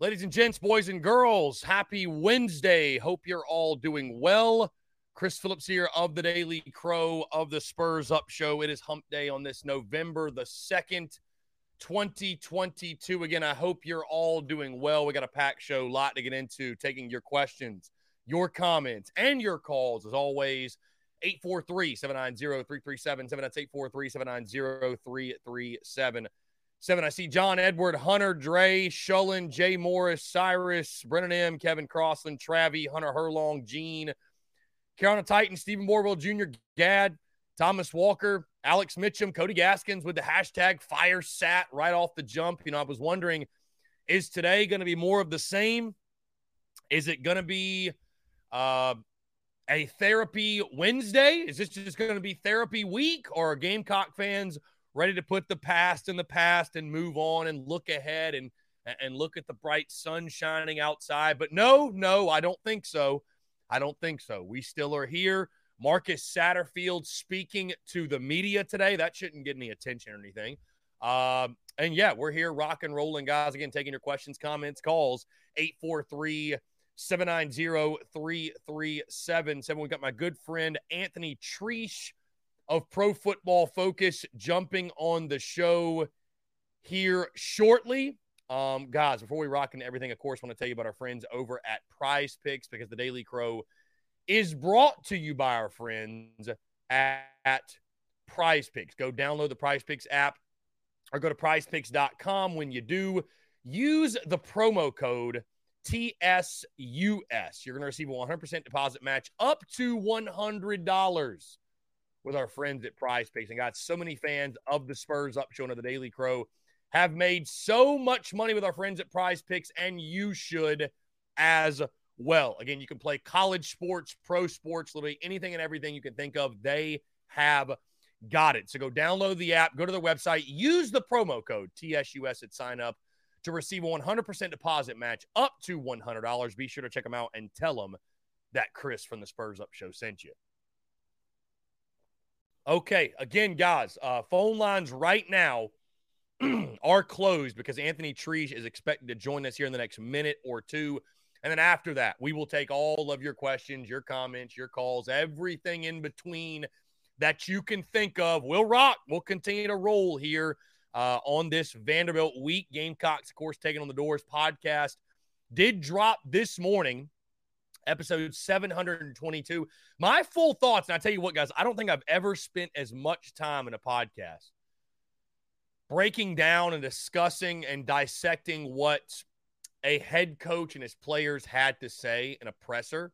Ladies and gents, boys and girls, happy Wednesday. Hope you're all doing well. Chris Phillips here of The Daily Crow of the Spurs Up Show. It is hump day on this November the 2nd, 2022. Again, I hope you're all doing well. We got a packed show, a lot to get into, taking your questions, your comments, and your calls. As always, 843-790-337. That's 843-790-337. I see John Edward, Hunter, Dre, Shullen, Jay Morris, Cyrus, Brennan M, Kevin Crossland, Travi, Hunter Herlong, Gene, Carolina Titan, Stephen Morwell Jr., Gad, Thomas Walker, Alex Mitchum, Cody Gaskins with the hashtag FireSat right off the jump. You know, I was wondering, is today going to be more of the same? Is it going to be a therapy Wednesday? Is this just going to be therapy week, or are Gamecock fans ready to put the past in the past and move on and look ahead and look at the bright sun shining outside? But no, I don't think so. We still are here. Marcus Satterfield speaking to the media today. That shouldn't get any attention or anything. And yeah, we're here rock and rolling, guys. Again, taking your questions, comments, calls, 843-790-337. We've got my good friend Anthony Treash of Pro Football Focus jumping on the show here shortly. Guys, before we rock into everything, of course, I want to tell you about our friends over at Prize Picks, because the Daily Crow is brought to you by our friends at Prize Picks. Go download the Prize Picks app or go to prizepicks.com. When you do, use the promo code TSUS. You're going to receive a 100% deposit match up to $100. With our friends at Prize Picks. And got so many fans of the Spurs Up Show and of the Daily Crow have made so much money with our friends at Prize Picks, and you should as well. Again, you can play college sports, pro sports, literally anything and everything you can think of. They have got it. So go download the app, go to their website, use the promo code TSUS at sign up to receive a 100% deposit match up to $100. Be sure to check them out and tell them that Chris from the Spurs Up Show sent you. Okay, again, guys, phone lines right now are closed because Anthony Treash is expected to join us here in the next minute or two. And then after that, we will take all of your questions, your comments, your calls, everything in between that you can think of. We'll rock. We'll continue to roll here on this Vanderbilt week. Gamecocks, of course, taking on the doors podcast did drop this morning. Episode 722. My full thoughts, and I tell you what, guys, I don't think I've ever spent as much time in a podcast breaking down and discussing and dissecting what a head coach and his players had to say in a presser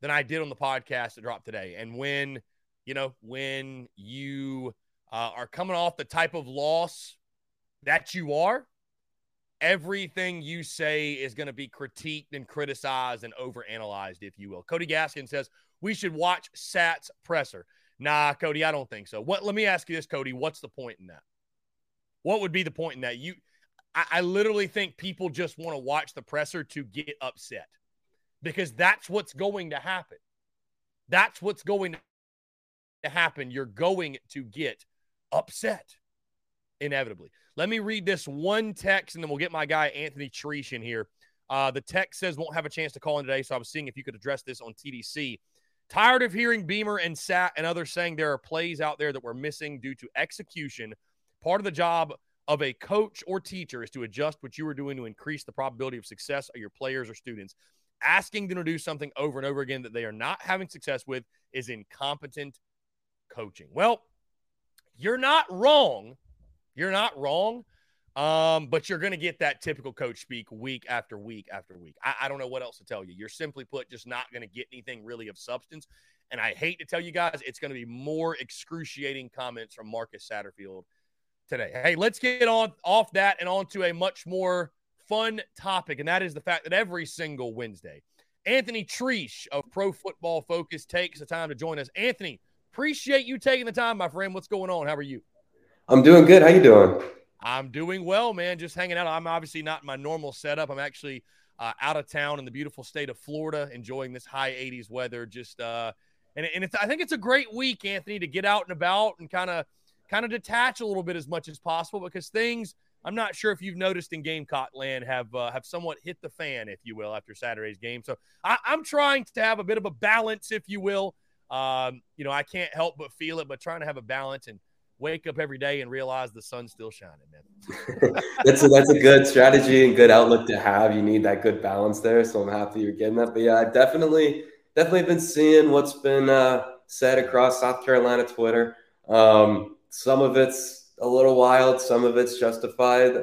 than I did on the podcast that dropped today. And when you are coming off the type of loss that you are, everything you say is going to be critiqued and criticized and overanalyzed, if you will. Cody Gaskin says, we should watch Sat's presser. Nah, Cody, I don't think so. Let me ask you this, Cody. What's the point in that? What would be the point in that? I literally think people just want to watch the presser to get upset, because that's what's going to happen. That's what's going to happen. You're going to get upset. Inevitably. Let me read this one text, and then we'll get my guy Anthony Treash in here. The text says, won't have a chance to call in today, so I was seeing if you could address this on TDC. Tired of hearing Beamer and Sat and others saying there are plays out there that we're missing due to execution. Part of the job of a coach or teacher is to adjust what you are doing to increase the probability of success of your players or students. Asking them to do something over and over again that they are not having success with is incompetent coaching. Well, you're not wrong. You're not wrong. But you're going to get that typical coach speak week after week after week. I don't know what else to tell you. You're simply put just not going to get anything really of substance. And I hate to tell you guys, it's going to be more excruciating comments from Marcus Satterfield today. Hey, let's get on off that and onto a much more fun topic, and that is the fact that every single Wednesday, Anthony Treash of Pro Football Focus takes the time to join us. Anthony, appreciate you taking the time, my friend. What's going on? How are you? I'm doing good. How you doing? I'm doing well, man. Just hanging out. I'm obviously not in my normal setup. I'm actually out of town in the beautiful state of Florida, enjoying this high 80s weather. Just and it's, I think it's a great week, Anthony, to get out and about and kind of detach a little bit as much as possible, because things, I'm not sure if you've noticed, in Gamecock land have somewhat hit the fan, if you will, after Saturday's game. So I'm trying to have a bit of a balance, if you will. You know, I can't help but feel it, but trying to have a balance and wake up every day and realize the sun's still shining, man. That's a good strategy and good outlook to have. You need that good balance there, so I'm happy you're getting that. But, yeah, I've definitely been seeing what's been said across South Carolina Twitter. Some of it's a little wild, some of it's justified.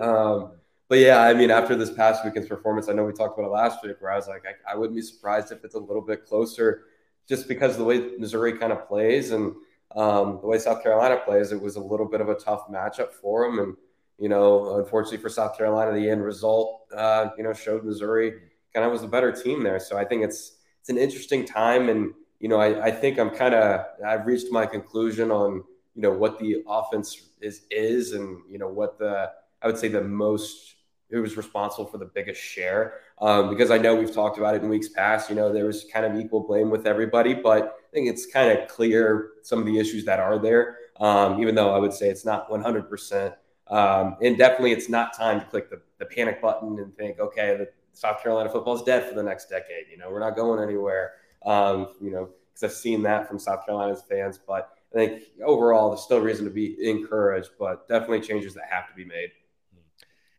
But yeah, I mean, after this past weekend's performance, I know we talked about it last week, where I was like, I wouldn't be surprised if it's a little bit closer, just because of the way Missouri kind of plays and the way South Carolina plays. It was a little bit of a tough matchup for them. And, you know, unfortunately for South Carolina, the end result, you know, showed Missouri kind of was the better team there. So I think it's an interesting time. And, you know, I think I've reached my conclusion on, you know, what the offense is and, you know, what I would say the most, who was responsible for the biggest share, because I know we've talked about it in weeks past, you know, there was kind of equal blame with everybody, but I think it's kind of clear some of the issues that are there, even though I would say it's not 100%. And definitely it's not time to click the panic button and think, okay, the South Carolina football is dead for the next decade. You know, we're not going anywhere, you know, because I've seen that from South Carolina's fans, but I think overall there's still reason to be encouraged, but definitely changes that have to be made.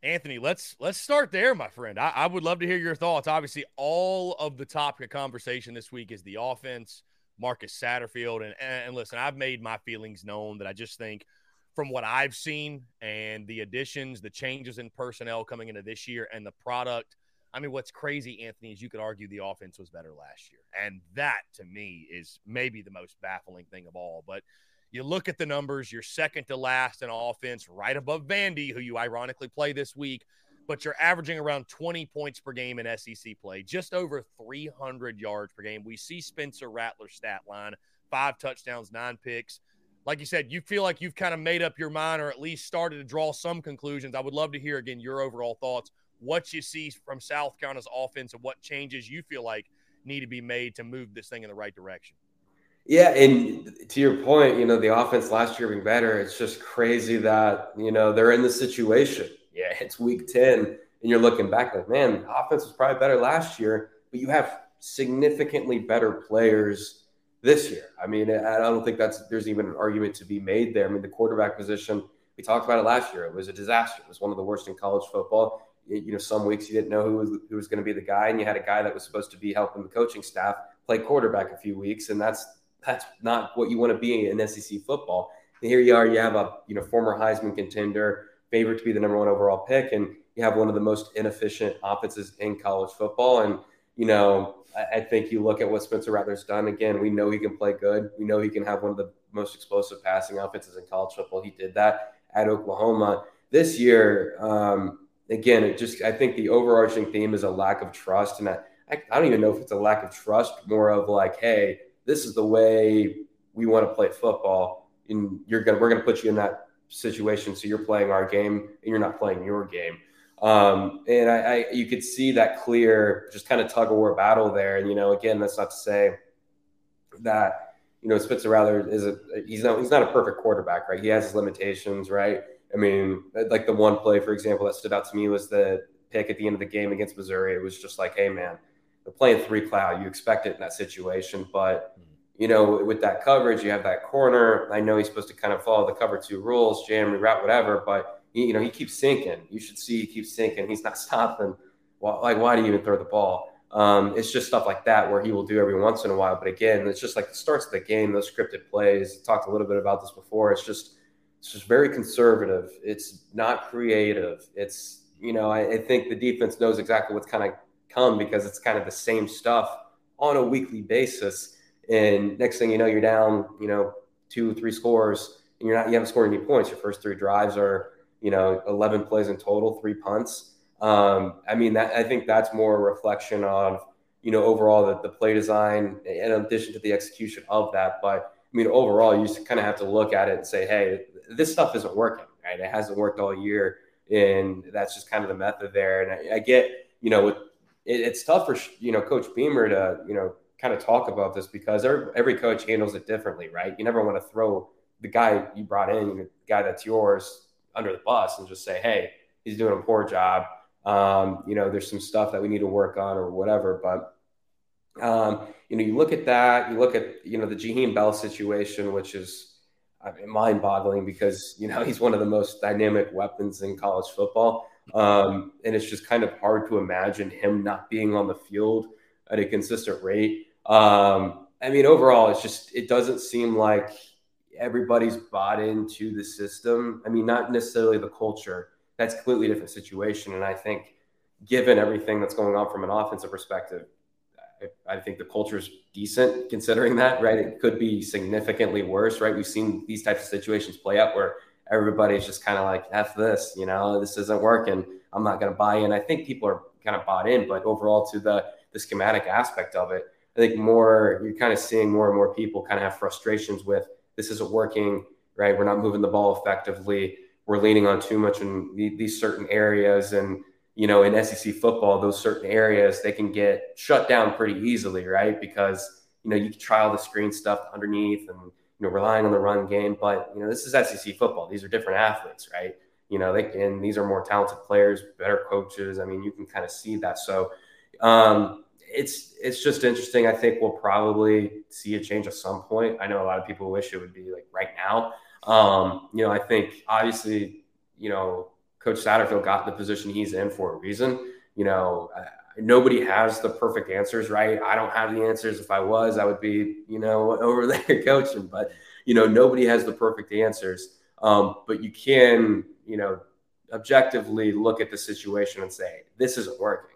Anthony, let's start there, my friend. I would love to hear your thoughts. Obviously, all of the topic of conversation this week is the offense, Marcus Satterfield, and listen, I've made my feelings known that I just think from what I've seen and the additions, the changes in personnel coming into this year and the product, I mean, what's crazy, Anthony, is you could argue the offense was better last year. And that, to me, is maybe the most baffling thing of all. But you look at the numbers, you're second to last in offense, right above Vandy, who you ironically play this week. But you're averaging around 20 points per game in SEC play, just over 300 yards per game. We see Spencer Rattler's stat line, 5 touchdowns, 9 picks. Like you said, you feel like you've kind of made up your mind or at least started to draw some conclusions. I would love to hear, again, your overall thoughts, what you see from South Carolina's offense and what changes you feel like need to be made to move this thing in the right direction. Yeah, and to your point, you know, the offense last year being better, it's just crazy that, you know, they're in this situation. Yeah, it's week 10, and you're looking back like, man, the offense was probably better last year, but you have significantly better players this year. I mean, I don't think there's even an argument to be made there. I mean, the quarterback position, we talked about it last year. It was a disaster. It was one of the worst in college football. You know, some weeks you didn't know who was going to be the guy, and you had a guy that was supposed to be helping the coaching staff play quarterback a few weeks, and that's not what you want to be in SEC football. And here you are, you have a, you know, former Heisman contender, favored to be the #1 overall pick, and you have one of the most inefficient offenses in college football. And, you know, I think you look at what Spencer Rattler's done. Again, we know he can play good. We know he can have one of the most explosive passing offenses in college football. He did that at Oklahoma this year. Again, I think the overarching theme is a lack of trust. And I don't even know if it's a lack of trust, more of like, hey, this is the way we want to play football, and we're going to put you in that situation. So you're playing our game and you're not playing your game. And you could see that clear, just kind of tug of war battle there. And, you know, again, that's not to say that, you know, Spencer Rattler he's not a perfect quarterback, right? He has his limitations, right? I mean, like the one play, for example, that stood out to me was the pick at the end of the game against Missouri. It was just like, hey, man, they're playing 3 cloud. You expect it in that situation. But, you know, with that coverage, you have that corner. I know he's supposed to kind of follow the cover 2 rules, jam, route, whatever. But you know, he keeps sinking. You should see he keeps sinking. He's not stopping. Well, like, why do you even throw the ball? It's just stuff like that where he will do every once in a while. But again, it's just like the starts of the game, those scripted plays. I talked a little bit about this before. It's just very conservative. It's not creative. It's, you know, I think the defense knows exactly what's kind of come because it's kind of the same stuff on a weekly basis. And next thing you know, you're down, you know, 2-3 scores and you haven't scored any points. Your first 3 drives are, you know, 11 plays in total, 3 punts. I mean, I think that's more a reflection of, you know, overall the play design in addition to the execution of that. But I mean, overall, you just kind of have to look at it and say, hey, this stuff isn't working, right? It hasn't worked all year. And that's just kind of the method there. And I get, you know, it's tough for, you know, Coach Beamer to, you know, kind of talk about this because every coach handles it differently, right? You never want to throw the guy you brought in, the guy that's yours, under the bus and just say, hey, he's doing a poor job. You know, there's some stuff that we need to work on or whatever. But, you know, you look at that, you look at, you know, the Jaheim Bell situation, which is, I mean, mind-boggling because, you know, he's one of the most dynamic weapons in college football. And it's just kind of hard to imagine him not being on the field at a consistent rate. I mean, overall, it's just, it doesn't seem like everybody's bought into the system. I mean, not necessarily the culture. That's a completely different situation. And I think given everything that's going on from an offensive perspective, I think the culture is decent considering that, right? It could be significantly worse, right? We've seen these types of situations play out where everybody's just kind of like, F this, you know, this isn't working. I'm not going to buy in. I think people are kind of bought in, but overall to the schematic aspect of it, I think more, you're kind of seeing more and more people kind of have frustrations with this isn't working, right? We're not moving the ball effectively. We're leaning on too much in these certain areas. And, you know, in SEC football, those certain areas, they can get shut down pretty easily, right? Because, you know, you can try all the screen stuff underneath and, you know, relying on the run game. But, you know, this is SEC football. These are different athletes, right? You know, and these are more talented players, better coaches. I mean, you can kind of see that. So it's just interesting. I think we'll probably see a change at some point. I know a lot of people wish it would be like right now. You know, I think obviously, you know, Coach Satterfield got the position he's in for a reason. You know, nobody has the perfect answers, right? I don't have the answers. If I was, I would be, you know, over there coaching. But, you know, nobody has the perfect answers. But you can, you know, objectively look at the situation and say, this isn't working.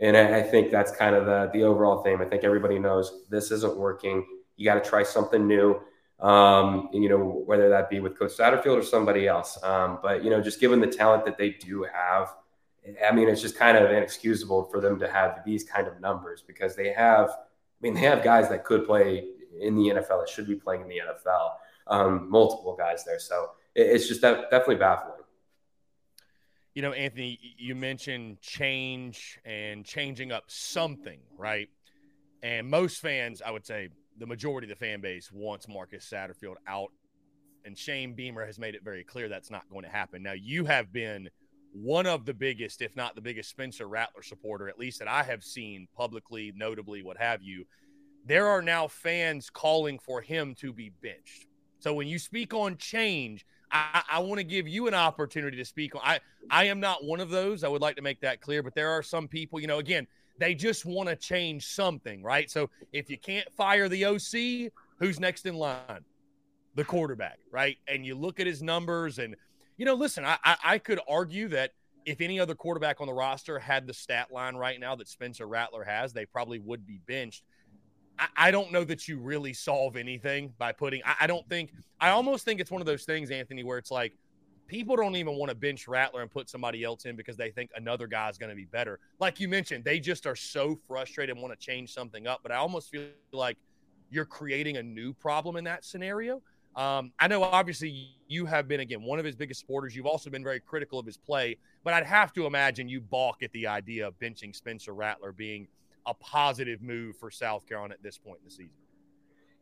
And I think that's kind of the overall theme. I think everybody knows this isn't working. You got to try something new. And, you know, whether that be with Coach Satterfield or somebody else. But, you know, just given the talent that they do have, I mean, it's just kind of inexcusable for them to have these kind of numbers because they have, I mean, they have guys that could play in the NFL, that should be playing in the NFL, multiple guys there. So it's just definitely baffling. You know, Anthony, you mentioned change and changing up something, right? And most fans, I would say the majority of the fan base wants Marcus Satterfield out, and Shane Beamer has made it very clear that's not going to happen. Now, you have been one of the biggest, if not the biggest, Spencer Rattler supporter, at least that I have seen publicly, notably, what have you. There are now fans calling for him to be benched. So when you speak on change, I want to give you an opportunity to speak on. I am not one of those. I would like to make that clear, but there are some people, you know, again, they just want to change something, right? So if you can't fire the OC, who's next in line? The quarterback, right? And you look at his numbers and, you know, listen, I could argue that if any other quarterback on the roster had the stat line right now that Spencer Rattler has, they probably would be benched. I don't know that you really solve anything by putting – I don't think – I almost think it's one of those things, Anthony, where it's like, people don't even want to bench Rattler and put somebody else in because they think another guy is going to be better. Like you mentioned, they just are so frustrated and want to change something up. But I almost feel like you're creating a new problem in that scenario. I know, obviously, you have been, again, one of his biggest supporters. You've also been very critical of his play. But I'd have to imagine you balk at the idea of benching Spencer Rattler being a positive move for South Carolina at this point in the season.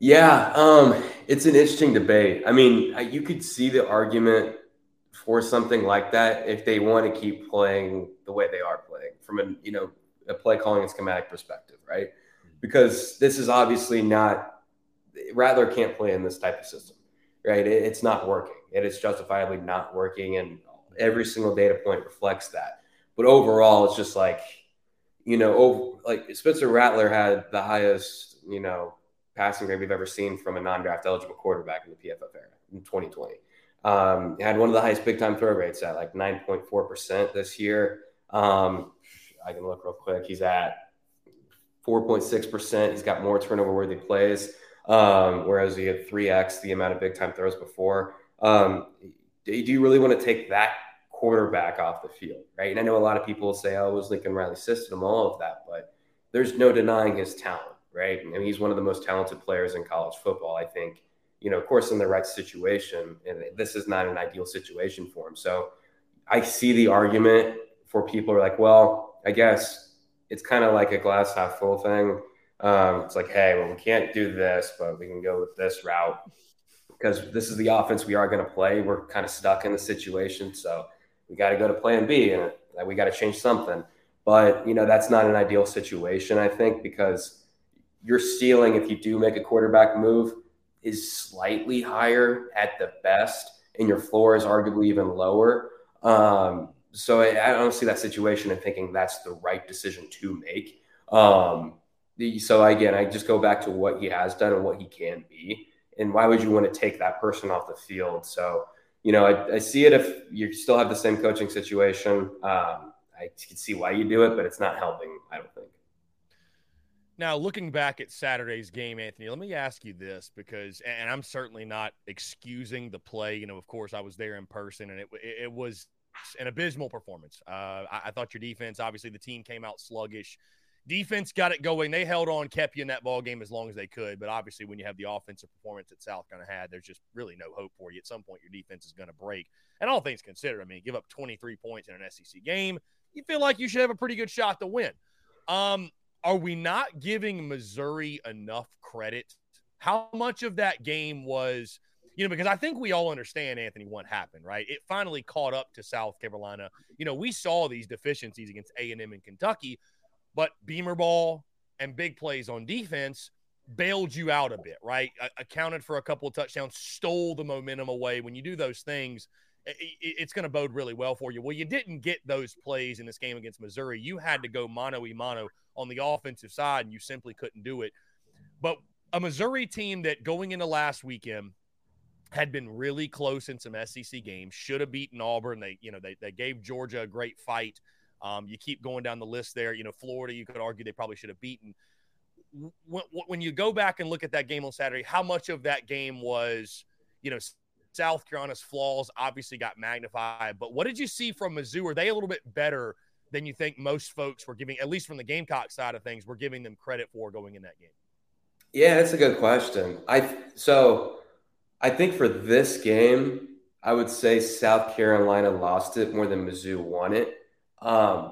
Yeah, it's an interesting debate. I mean, you could see the argument for something like that if they want to keep playing the way they are playing from a, you know, a play calling and schematic perspective, right? Because this is obviously not – Rattler can't play in this type of system, right? It's not working. It is justifiably not working. And Every single data point reflects that. But overall, it's just like, you know, like Spencer Rattler had the highest, you know, passing grade we've ever seen from a non-draft eligible quarterback in the PFF era in 2020. Had one of the highest big-time throw rates at like 9.4% this year. I can look real quick. He's at 4.6%. He's got more turnover-worthy plays, whereas he had 3x the amount of big-time throws before. Do you really want to take that quarterback off the field, right? And I know a lot of people say, oh, it was Lincoln Riley's system, all of that, but there's no denying his talent, right? I mean, he's one of the most talented players in college football, I think. You know, of course, in the right situation, and this is not an ideal situation for him. So I see the argument for people who are like, well, I guess it's kind of like a glass half full thing. It's like, hey, well, we can't do this, but we can go with this route because this is the offense we are going to play. We're kind of stuck in the situation, so we got to go to plan B, and we got to change something. But, you know, that's not an ideal situation, I think, because your ceiling, if you do make a quarterback move, is slightly higher at the best, and your floor is arguably even lower. So I don't see that situation and thinking that's the right decision to make. So again, I just go back to what he has done and what he can be, and why would you want to take that person off the field? So, you know, I see it if you still have the same coaching situation. I can see why you do it, but it's not helping, I don't think. Now, looking back at Saturday's game, Anthony, let me ask you this, because, and I'm certainly not excusing the play. You know, of course, I was there in person, and it was an abysmal performance. I thought your defense, obviously the team came out sluggish. Defense got it going. They held on, kept you in that ball game as long as they could. But obviously when you have the offensive performance that South kind of had, there's just really no hope for you. At some point, your defense is going to break. And all things considered, I mean, you give up 23 points in an SEC game, you feel like you should have a pretty good shot to win. Are we not giving Missouri enough credit? How much of that game was, you know, because I think we all understand, Anthony, what happened, right? It finally caught up to South Carolina. You know, we saw these deficiencies against A&M and Kentucky, but Beamer ball and big plays on defense bailed you out a bit, right? Accounted for a couple of touchdowns, stole the momentum away. When you do those things, it's going to bode really well for you. Well, you didn't get those plays in this game against Missouri. You had to go mano-a-mano on the offensive side, and you simply couldn't do it. But a Missouri team that going into last weekend had been really close in some SEC games, should have beaten Auburn. They gave Georgia a great fight. You keep going down the list there. You know, Florida, you could argue they probably should have beaten. When you go back and look at that game on Saturday, how much of that game was, you know, South Carolina's flaws obviously got magnified, but what did you see from Mizzou? Are they a little bit better than you think most folks were giving, at least from the Gamecock side of things, we're giving them credit for going in that game? Yeah, that's a good question. I think for this game, I would say South Carolina lost it more than Mizzou won it.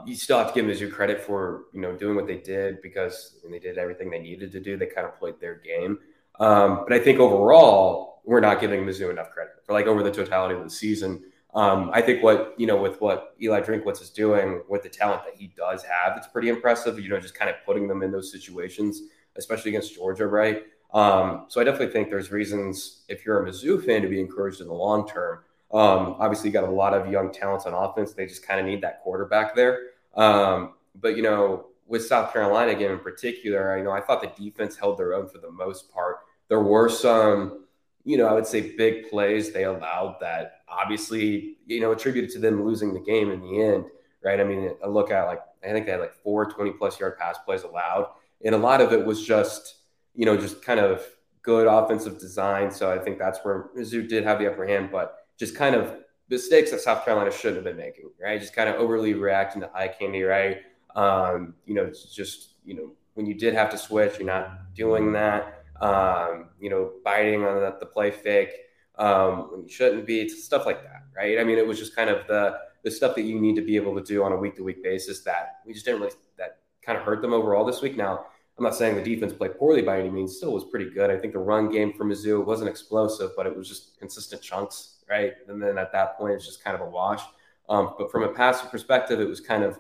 You still have to give Mizzou credit for, you know, doing what they did, because when they did everything they needed to do, they kind of played their game. But I think overall, we're not giving Mizzou enough credit for, like, over the totality of the season. I think with what Eli Drinkwitz is doing with the talent that he does have, it's pretty impressive, you know, just kind of putting them in those situations, especially against Georgia, right? So I definitely think there's reasons, if you're a Mizzou fan, to be encouraged in the long term. Obviously, you got a lot of young talents on offense. They just kind of need that quarterback there. But, you know, with South Carolina game in particular, you know, I thought the defense held their own for the most part. There were some, you know, I would say big plays they allowed that obviously, you know, attributed to them losing the game in the end, right? I mean, I look at, like, I think they had like 4 20-plus yard pass plays allowed. And a lot of it was just, you know, just kind of good offensive design. So I think that's where Mizzou did have the upper hand, but just kind of mistakes that South Carolina shouldn't have been making, right? Just kind of overly reacting to eye candy, right? You know, it's just, you know, when you did have to switch, you're not doing that. You know, biting on the play fake when you shouldn't be, stuff like that, right? I mean, it was just kind of the stuff that you need to be able to do on a week-to-week basis that we just didn't really, that kind of hurt them overall this week. Now, I'm not saying the defense played poorly by any means, still was pretty good. I think the run game for Mizzou wasn't explosive, but it was just consistent chunks, right? And then at that point, it's just kind of a wash. But from a passing perspective, it was kind of,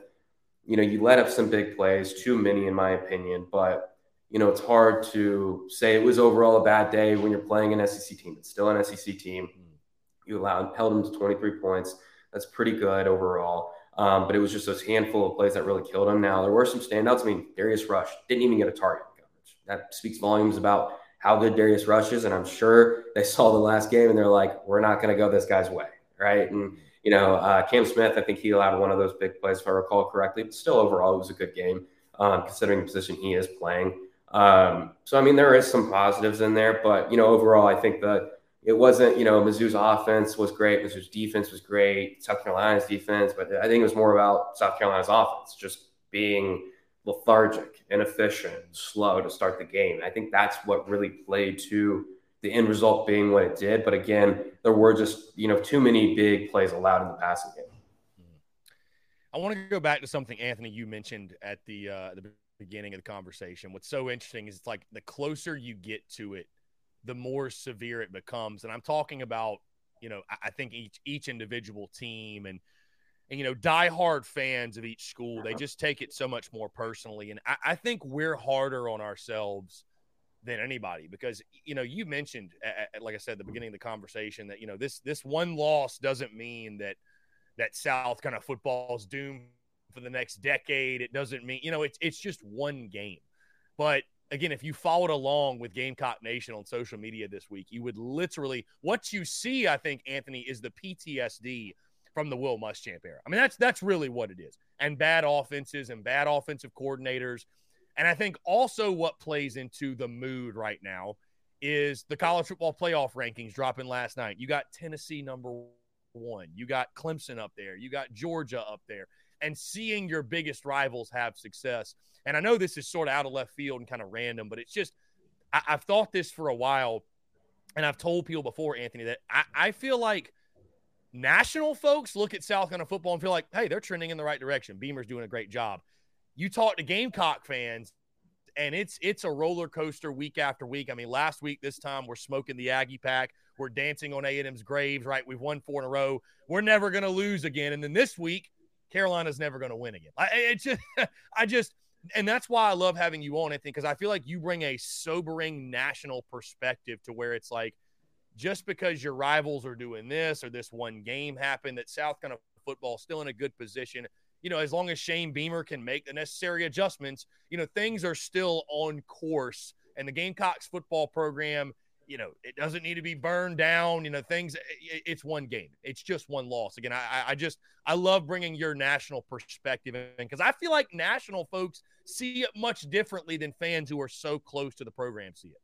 you know, you let up some big plays, too many in my opinion, but you know, it's hard to say it was overall a bad day when you're playing an SEC team. It's still an SEC team. You held them to 23 points. That's pretty good overall. But it was just those handful of plays that really killed him. Now, there were some standouts. I mean, Darius Rush didn't even get a target coverage. That speaks volumes about how good Darius Rush is. And I'm sure they saw the last game and they're like, we're not going to go this guy's way. Right. And, you know, Cam Smith, I think he allowed one of those big plays, if I recall correctly, but still overall, it was a good game considering the position he is playing. So, I mean, there is some positives in there, but, you know, overall, I think that it wasn't, you know, Mizzou's offense was great. Mizzou's defense was great. South Carolina's defense, but I think it was more about South Carolina's offense just being lethargic, inefficient, slow to start the game. I think that's what really played to the end result being what it did. But again, there were just, you know, too many big plays allowed in the passing game. I want to go back to something, Anthony, you mentioned at the beginning of the conversation. What's so interesting is it's like the closer you get to it, the more severe it becomes. And I'm talking about, you know, I think each individual team and, you know, diehard fans of each school, they just take it so much more personally. And I think we're harder on ourselves than anybody because, you know, you mentioned, like I said, at the beginning of the conversation that, you know, this one loss doesn't mean that South kind of football is doomed for the next decade. It doesn't mean, you know, it's just one game. But again, if you followed along with Gamecock Nation on social media this week, you would literally, what you see, I think, Anthony, is the PTSD from the Will Muschamp era. I mean, that's really what it is. And bad offenses and bad offensive coordinators. And I think also what plays into the mood right now is the college football playoff rankings dropping last night. You got Tennessee number 1. You got Clemson up there. You got Georgia up there. And seeing your biggest rivals have success. And I know this is sort of out of left field and kind of random, but it's just I've thought this for a while, and I've told people before, Anthony, that I feel like national folks look at South Carolina football and feel like, hey, they're trending in the right direction. Beamer's doing a great job. You talk to Gamecock fans, and it's a roller coaster week after week. I mean, last week this time we're smoking the Aggie pack. We're dancing on A&M's graves, right? We've won 4 in a row. We're never going to lose again. And then this week, Carolina's never going to win again. And that's why I love having you on, Anthony, because I feel like you bring a sobering national perspective to where it's like, just because your rivals are doing this or this one game happened, that South kind of football is still in a good position. You know, as long as Shane Beamer can make the necessary adjustments, you know, things are still on course. And the Gamecocks football program, you know, it doesn't need to be burned down. You know, things, it's one game. It's just one loss. Again, I love bringing your national perspective in because I feel like national folks see it much differently than fans who are so close to the program see it.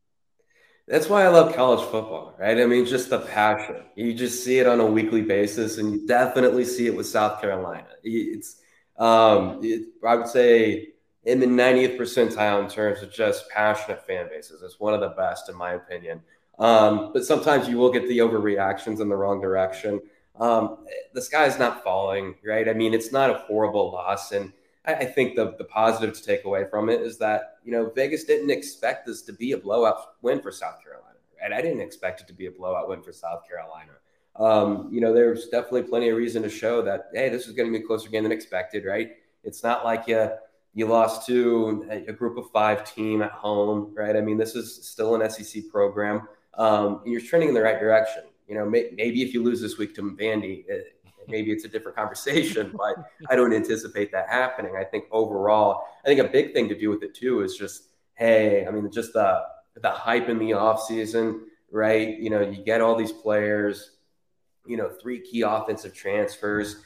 That's why I love college football, right? I mean, just the passion. You just see it on a weekly basis, and you definitely see it with South Carolina. It's, I would say, in the 90th percentile in terms of just passionate fan bases. It's one of the best, in my opinion. But sometimes you will get the overreactions in the wrong direction. The sky's not falling, right? I mean, it's not a horrible loss, and I think the positive to take away from it is that, you know, Vegas didn't expect this to be a blowout win for South Carolina, and I didn't expect it to be a blowout win for South Carolina. You know, there's definitely plenty of reason to show that, hey, this is going to be a closer game than expected, right? It's not like you lost to a group of 5 team at home, right? I mean, this is still an SEC program, and you're trending in the right direction. You know, maybe if you lose this week to Vandy, maybe it's a different conversation, but I don't anticipate that happening. I think overall, a big thing to do with it too is just, hey, I mean, just the hype in the offseason, right? You know, you get all these players, you know, 3 key offensive transfers,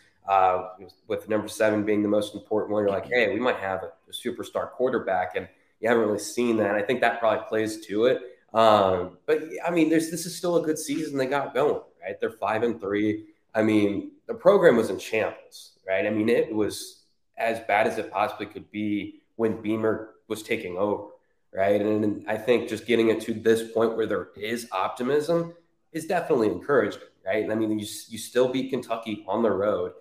with number 7 being the most important one. You're like, hey, we might have a superstar quarterback, and you haven't really seen that. And I think that probably plays to it. But I mean, this is still a good season they got going, right? They're 5-3. I mean, the program was in shambles, right? I mean, it was as bad as it possibly could be when Beamer was taking over, right? And I think just getting it to this point where there is optimism is definitely encouraging, right? I mean, you still beat Kentucky on the road.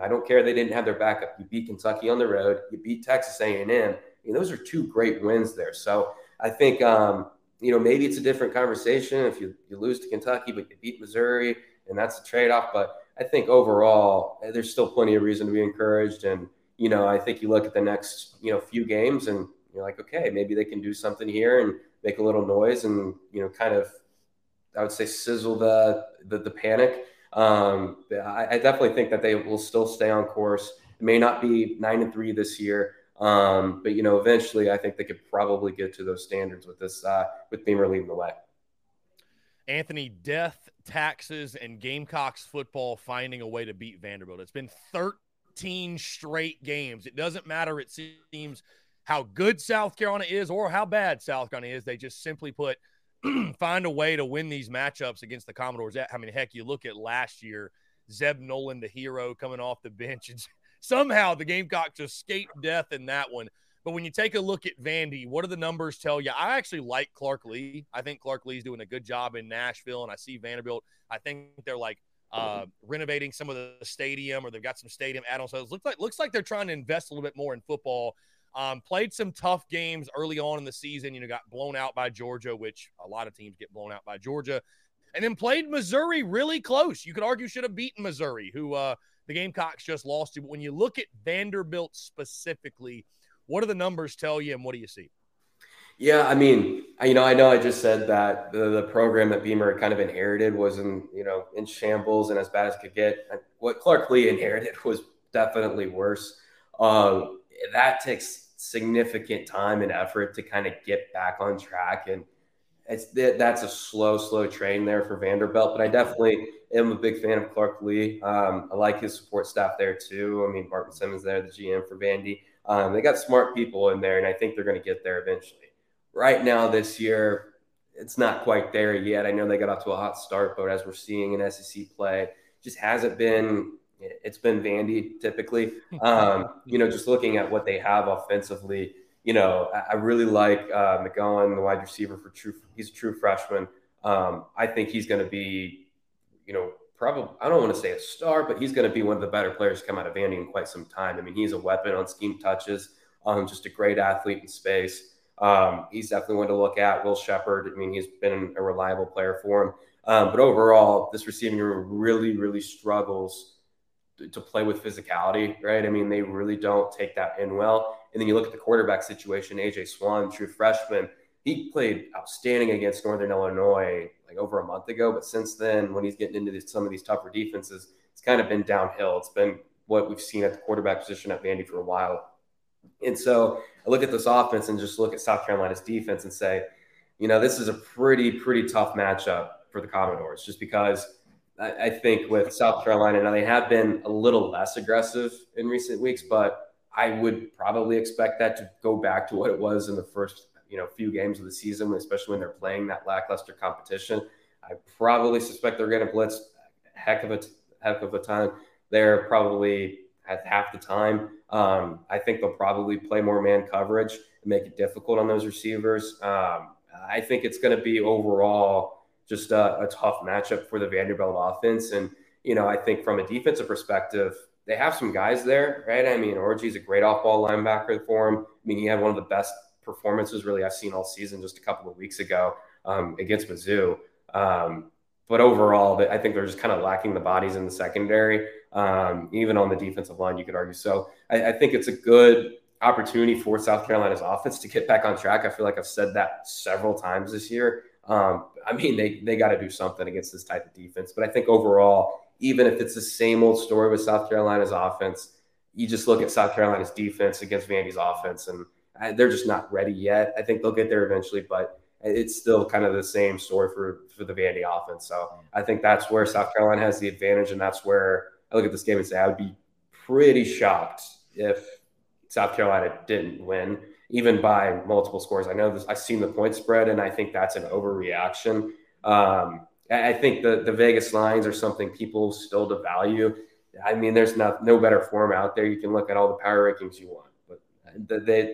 I don't care they didn't have their backup. You beat Kentucky on the road. You beat Texas A&M. I mean, those are 2 great wins there. So I think, you know, maybe it's a different conversation if you lose to Kentucky, but you beat Missouri, and that's a trade-off. But I think overall, there's still plenty of reason to be encouraged. And, you know, I think you look at the next, you know, few games and you're like, okay, maybe they can do something here and make a little noise and, you know, kind of, I would say, sizzle the panic I definitely think that they will still stay on course. It may not be 9-3 this year, but you know, eventually, I think they could probably get to those standards with this with Beamer leading the way. Anthony, death, taxes, and Gamecocks football finding a way to beat Vanderbilt. It's been 13 straight games. It doesn't matter, it seems, how good South Carolina is or how bad South Carolina is. They just simply put find a way to win these matchups against the Commodores. I mean, heck, you look at last year, Zeb Nolan, the hero, coming off the bench, and somehow the Gamecocks escaped death in that one. But when you take a look at Vandy, what do the numbers tell you? I actually like Clark Lee. I think Clark Lee's doing a good job in Nashville, and I see Vanderbilt. I think they're like renovating some of the stadium, or they've got some stadium add-ons. So it looks like they're trying to invest a little bit more in football. Played some tough games early on in the season. You know, got blown out by Georgia, which a lot of teams get blown out by Georgia. And then played Missouri really close. You could argue should have beaten Missouri, who the Gamecocks just lost to. But when you look at Vanderbilt specifically, what do the numbers tell you, and what do you see? Yeah, I mean, you know I just said that the program that Beamer kind of inherited was in shambles and as bad as it could get. And what Clark Lee inherited was definitely worse. That takes significant time and effort to kind of get back on track, and that's a slow train there for Vanderbilt. But I definitely am a big fan of Clark Lee. I like his support staff there too. I mean, Martin Simmons there, the GM for Vandy. They got smart people in there, and I think they're going to get there eventually. Right now, this year, it's not quite there yet. I know they got off to a hot start, but as we're seeing in SEC play, just hasn't been. It's been Vandy typically. Just looking at what they have offensively, I really like McGowan, the wide receiver he's a true freshman. I think he's going to be, probably, I don't want to say a star, but he's going to be one of the better players to come out of Vandy in quite some time. I mean, he's a weapon on scheme touches, just a great athlete in space. He's definitely one to look at. Will Shepard, I mean, he's been a reliable player for him. But overall, this receiving room really, really struggles to play with physicality, right? I mean, they really don't take that in well. And then you look at the quarterback situation, AJ Swan, true freshman, he played outstanding against Northern Illinois like over a month ago. But since then, when he's getting into some of these tougher defenses, it's kind of been downhill. It's been what we've seen at the quarterback position at Vandy for a while. And so I look at this offense and just look at South Carolina's defense and say, this is a pretty tough matchup for the Commodores, just because I think with South Carolina, now they have been a little less aggressive in recent weeks, but I would probably expect that to go back to what it was in the first few games of the season, especially when they're playing that lackluster competition. I probably suspect they're going to blitz a heck of a ton. They're probably at half the time. I think they'll probably play more man coverage and make it difficult on those receivers. I think it's going to be overall just a tough matchup for the Vanderbilt offense. And, I think from a defensive perspective, they have some guys there, right? I mean, Orgy's a great off-ball linebacker for him. I mean, he had one of the best performances really I've seen all season just a couple of weeks ago against Mizzou. But overall, I think they're just kind of lacking the bodies in the secondary, even on the defensive line, you could argue. So I think it's a good opportunity for South Carolina's offense to get back on track. I feel like I've said that several times this year. I mean, they got to do something against this type of defense. But I think overall, even if it's the same old story with South Carolina's offense, you just look at South Carolina's defense against Vandy's offense, and they're just not ready yet. I think they'll get there eventually, but it's still kind of the same story for the Vandy offense. So I think that's where South Carolina has the advantage, and that's where I look at this game and say I would be pretty shocked if South Carolina didn't win, even by multiple scores. I know I've seen the point spread, and I think that's an overreaction. I think the Vegas lines are something people still devalue. I mean, there's no better form out there. You can look at all the power rankings you want.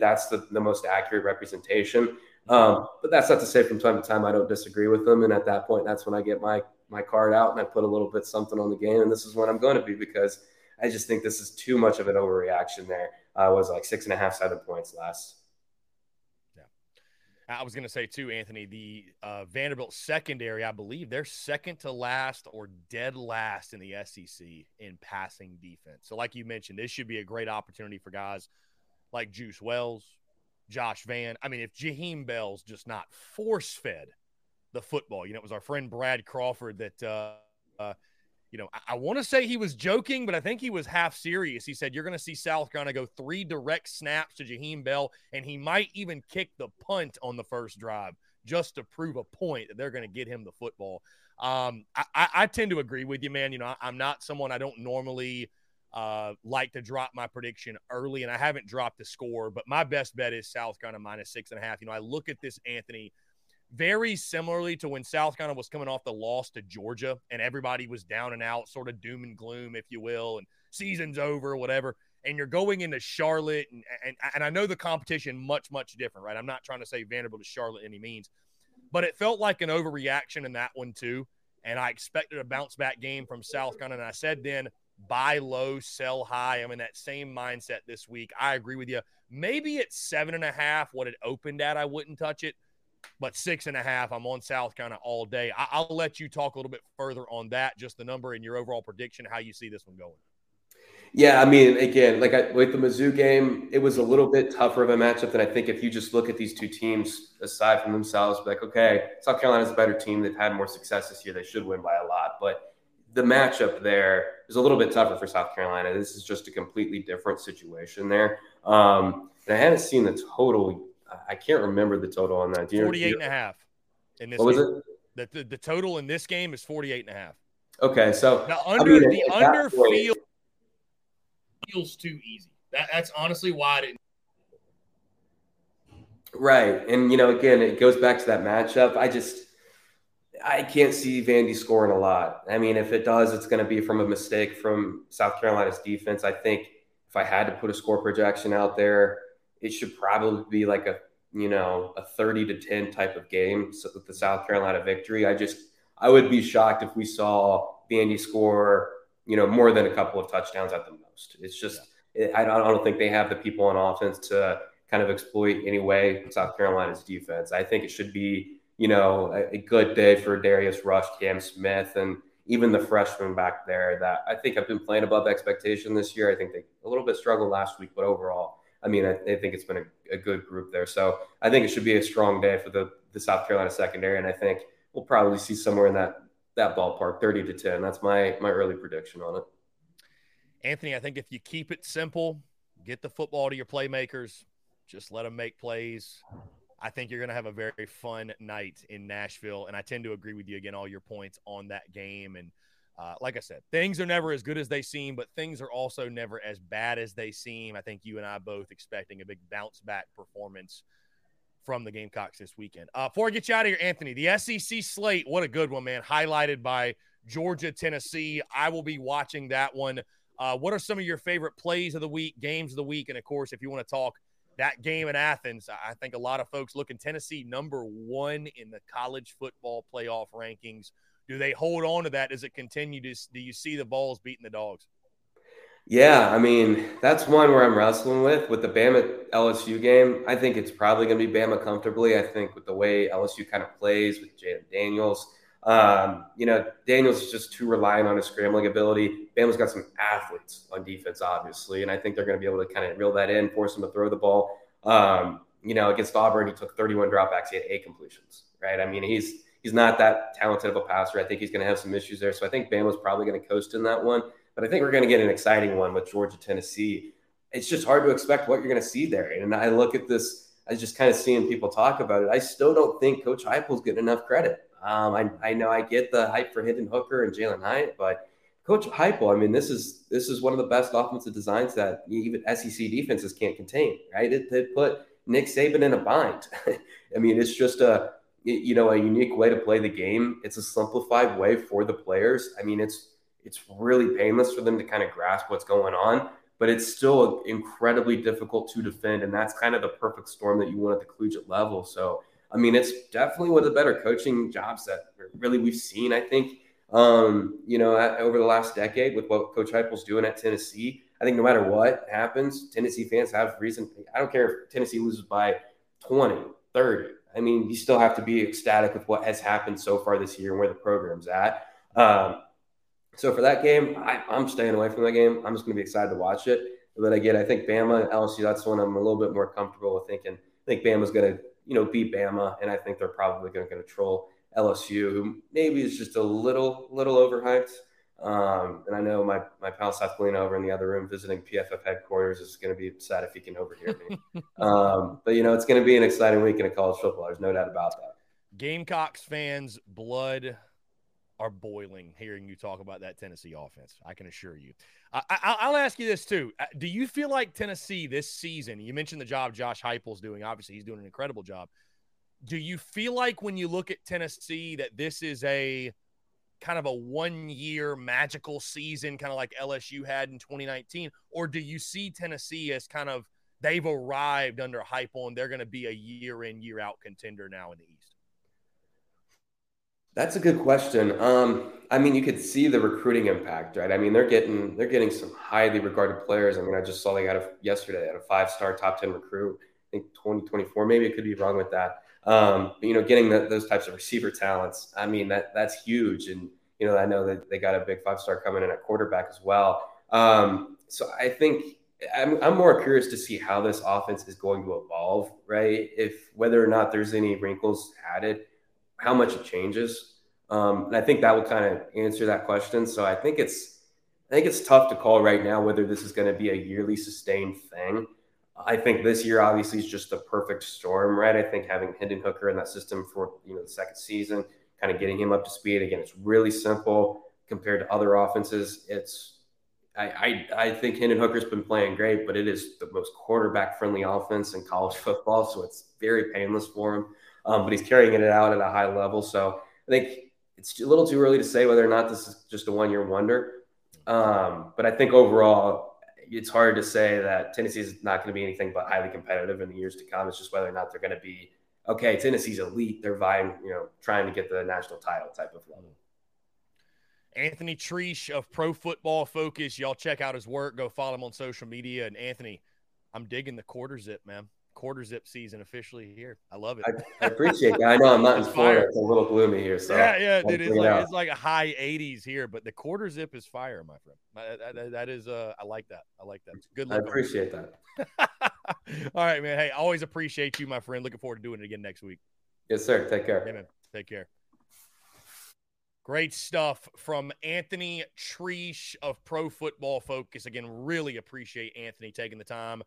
That's the most accurate representation. But that's not to say from time to time I don't disagree with them. And at that point, that's when I get my card out and I put a little bit something on the game. And this is when I'm going to be, because I just think this is too much of an overreaction there. It was like 6.5, 7 points less. Yeah. I was going to say, too, Anthony, the Vanderbilt secondary, I believe they're second to last or dead last in the SEC in passing defense. So like you mentioned, this should be a great opportunity for guys like Juice Wells, Josh Vann. I mean, if Jaheim Bell's just not force-fed the football, it was our friend Brad Crawford that you know, I want to say he was joking, but I think he was half serious. He said, you're going to see South Carolina go three direct snaps to Jaheim Bell, and he might even kick the punt on the first drive just to prove a point that they're going to get him the football. I tend to agree with you, man. You know, I'm not someone, I don't normally like to drop my prediction early, and I haven't dropped the score, but my best bet is South Carolina -6.5. You know, I look at this, Anthony, very similarly to when South Carolina was coming off the loss to Georgia and everybody was down and out, sort of doom and gloom, if you will, and season's over, whatever. And you're going into Charlotte, and I know the competition much different, right? I'm not trying to say Vanderbilt is Charlotte any means, but it felt like an overreaction in that one too. And I expected a bounce back game from South Carolina. And I said then, buy low, sell high. I'm in that same mindset this week. I agree with you. Maybe it's 7.5, what it opened at. I wouldn't touch it. But 6.5, I'm on South Carolina all day. I'll let you talk a little bit further on that, just the number and your overall prediction, how you see this one going. Yeah, I mean, again, like the Mizzou game, it was a little bit tougher of a matchup than I think if you just look at these two teams aside from themselves, like, okay, South Carolina's a better team. They've had more success this year. They should win by a lot. But the matchup there is a little bit tougher for South Carolina. This is just a completely different situation there. And I hadn't seen the total. I can't remember the total on that. 48.5 in this game. What was it? The total in this game is 48.5. Okay, so – feels too easy. That's honestly why I didn't – Right, and, you know, again, it goes back to that matchup. I can't see Vandy scoring a lot. I mean, if it does, it's going to be from a mistake from South Carolina's defense. I think if I had to put a score projection out there – it should probably be like a 30-10 type of game with the South Carolina victory. I would be shocked if we saw Vandy score, more than a couple of touchdowns at the most. It's just, I don't think they have the people on offense to kind of exploit any way South Carolina's defense. I think it should be, a good day for Darius Rush, Cam Smith, and even the freshman back there that I think have been playing above expectation this year. I think they a little bit struggled last week, but overall, I mean, I think it's been a good group there. So I think it should be a strong day for the South Carolina secondary. And I think we'll probably see somewhere in that ballpark, 30-10. That's my early prediction on it. Anthony, I think if you keep it simple, get the football to your playmakers, just let them make plays, I think you're going to have a very fun night in Nashville. And I tend to agree with you again, all your points on that game. And like I said, things are never as good as they seem, but things are also never as bad as they seem. I think you and I both expecting a big bounce-back performance from the Gamecocks this weekend. Before I get you out of here, Anthony, the SEC slate, what a good one, man, highlighted by Georgia, Tennessee. I will be watching that one. What are some of your favorite plays of the week, games of the week? And, of course, if you want to talk that game in Athens, I think a lot of folks look at Tennessee #1 in the college football playoff rankings. Do they hold on to that? Does it continue? Do you see the Vols beating the Dogs? Yeah, I mean, that's one where I'm wrestling with the Bama-LSU game. I think it's probably going to be Bama comfortably. I think with the way LSU kind of plays with Jaden Daniels, Daniels is just too reliant on his scrambling ability. Bama's got some athletes on defense, obviously, and I think they're going to be able to kind of reel that in, force him to throw the ball. Against Auburn, he took 31 dropbacks. He had 8 completions, right? I mean, He's not that talented of a passer. I think he's going to have some issues there. So I think Bama's probably going to coast in that one. But I think we're going to get an exciting one with Georgia, Tennessee. It's just hard to expect what you're going to see there. And I look at this, I was just kind of seeing people talk about it. I still don't think Coach Heupel's getting enough credit. I know I get the hype for Hendon Hooker and Jalen Hyatt, but Coach Heupel, I mean, this is one of the best offensive designs that even SEC defenses can't contain, right? They put Nick Saban in a bind. I mean, it's just a unique way to play the game. It's a simplified way for the players. I mean, it's really painless for them to kind of grasp what's going on, but it's still incredibly difficult to defend. And that's kind of the perfect storm that you want at the collegiate level. So, I mean, it's definitely one of the better coaching jobs that really we've seen, I think, over the last decade with what Coach Heupel's doing at Tennessee. I think no matter what happens, Tennessee fans have reason. I don't care if Tennessee loses by 20, 30. I mean, you still have to be ecstatic with what has happened so far this year and where the program's at. So for that game, I'm staying away from that game. I'm just going to be excited to watch it. But again, I think Bama and LSU, that's one I'm a little bit more comfortable with thinking. I think Bama's going to, beat Bama, and I think they're probably going to control LSU, who maybe is just a little overhyped. And I know my pal South Carolina over in the other room visiting PFF headquarters is going to be sad if he can overhear me. But, you know, it's going to be an exciting weekend of college football. There's no doubt about that. Gamecocks fans' blood are boiling hearing you talk about that Tennessee offense. I can assure you. I'll ask you this, too. Do you feel like Tennessee this season, you mentioned the job Josh Heupel's doing. Obviously, he's doing an incredible job. Do you feel like when you look at Tennessee that this is a – kind of a one-year magical season, kind of like LSU had in 2019? Or do you see Tennessee as kind of they've arrived under Heupel and they're going to be a year-in, year-out contender now in the East? That's a good question. I mean, you could see the recruiting impact, right? I mean, they're getting some highly regarded players. I mean, I just saw they got a five-star top 10 recruit, I think 2024. Maybe it could be wrong with that. But, you know, getting those types of receiver talents, I mean, that's huge. And, you know, I know that they got a big five-star coming in at quarterback as well. So I think I'm more curious to see how this offense is going to evolve, right? If whether or not there's any wrinkles added, how much it changes. And I think that will kind of answer that question. So I think it's tough to call right now whether this is going to be a yearly sustained thing. I think this year obviously is just the perfect storm, right? I think having Hendon Hooker in that system for, you know, the second season, kind of getting him up to speed. Again, it's really simple compared to other offenses. I think Hendon Hooker's been playing great, but it is the most quarterback-friendly offense in college football, so it's very painless for him. But he's carrying it out at a high level. So I think it's a little too early to say whether or not this is just a one-year wonder. But I think overall, it's hard to say that Tennessee is not going to be anything but highly competitive in the years to come. It's just whether or not they're going to be, okay, Tennessee's elite. They're vying, you know, trying to get the national title type of level. Anthony Treash of Pro Football Focus. Y'all check out his work. Go follow him on social media. And, Anthony, I'm digging the quarter zip, man. Quarter zip season officially here. I love it. I appreciate that. I know I'm not in Florida. It's a little gloomy here. So yeah, dude. It's like a high 80s here, but the quarter zip is fire, my friend. That is, I like that. It's good luck. I appreciate that. All right, man. Hey, always appreciate you, my friend. Looking forward to doing it again next week. Yes, sir. Take care. Yeah, man. Take care. Great stuff from Anthony Treash of Pro Football Focus. Again, really appreciate Anthony taking the time.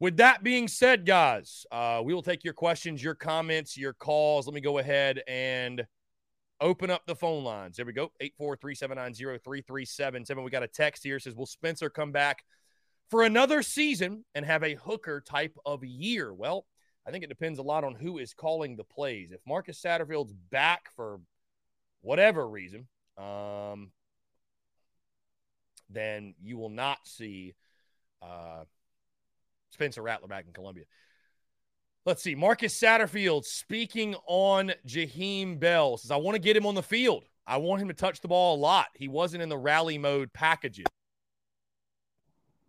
With that being said, guys, we will take your questions, your comments, your calls. Let me go ahead and open up the phone lines. There we go, 843-790-3377. We got a text here. It says, will Spencer come back for another season and have a Hooker type of year? Well, I think it depends a lot on who is calling the plays. If Marcus Satterfield's back for whatever reason, then you will not see Spencer Rattler back in Columbia. Let's see. Marcus Satterfield speaking on Jaheim Bell says, I want to get him on the field. I want him to touch the ball a lot. He wasn't in the rally mode packages.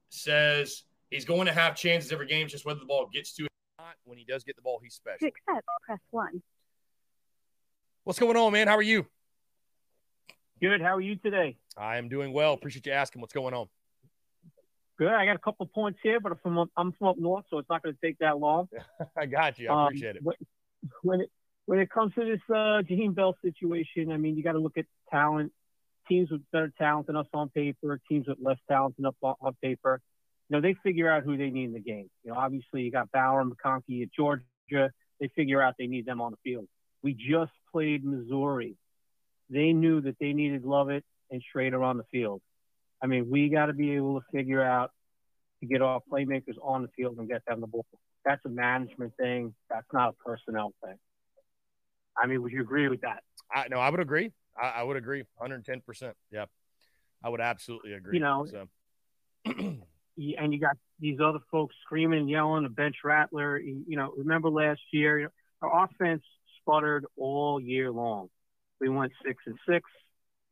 Says he's going to have chances every game, just whether the ball gets to him or not. When he does get the ball, he's special. Except press 1. What's going on, man? How are you? Good. How are you today? I am doing well. Appreciate you asking. What's going on? Good. I got a couple of points here, but I'm from up north, so it's not going to take that long. I got you. I appreciate it. When it comes to this Jaheim Bell situation, I mean, you got to look at talent. Teams with better talent than us on paper, teams with less talent than us on paper. You know, they figure out who they need in the game. You know, obviously you got Bauer and McConkey at Georgia. They figure out they need them on the field. We just played Missouri. They knew that they needed Lovett and Schrader on the field. I mean, we got to be able to figure out to get our playmakers on the field and get them the ball. That's a management thing. That's not a personnel thing. I mean, would you agree with that? I would agree. I would agree 110%. Yeah, I would absolutely agree. You know, so. And you got these other folks screaming and yelling, a bench Rattler. You know, remember last year, you know, our offense sputtered all year long. We went 6-6.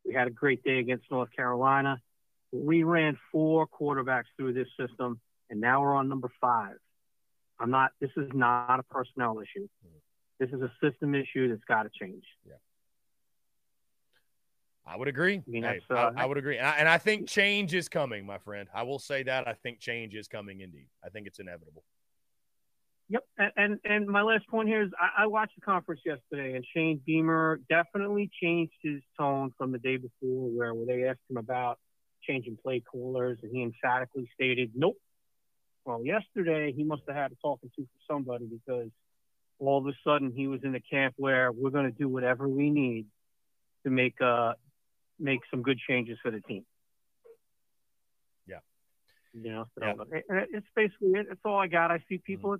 We had a great day against North Carolina. We ran 4 quarterbacks through this system, and now we're on number 5. This is not a personnel issue. This is a system issue that's got to change. Yeah. I would agree. I mean, I would agree. And I think change is coming, my friend. I will say that. I think change is coming indeed. I think it's inevitable. Yep. And my last point here is I watched the conference yesterday, and Shane Beamer definitely changed his tone from the day before where they asked him about changing play callers, and he emphatically stated, nope. Well, yesterday he must have had a talking to for somebody, because all of a sudden he was in a camp where we're going to do whatever we need to make some good changes for the team. Yeah. You know, so yeah. It's basically it. It's all I got. I see people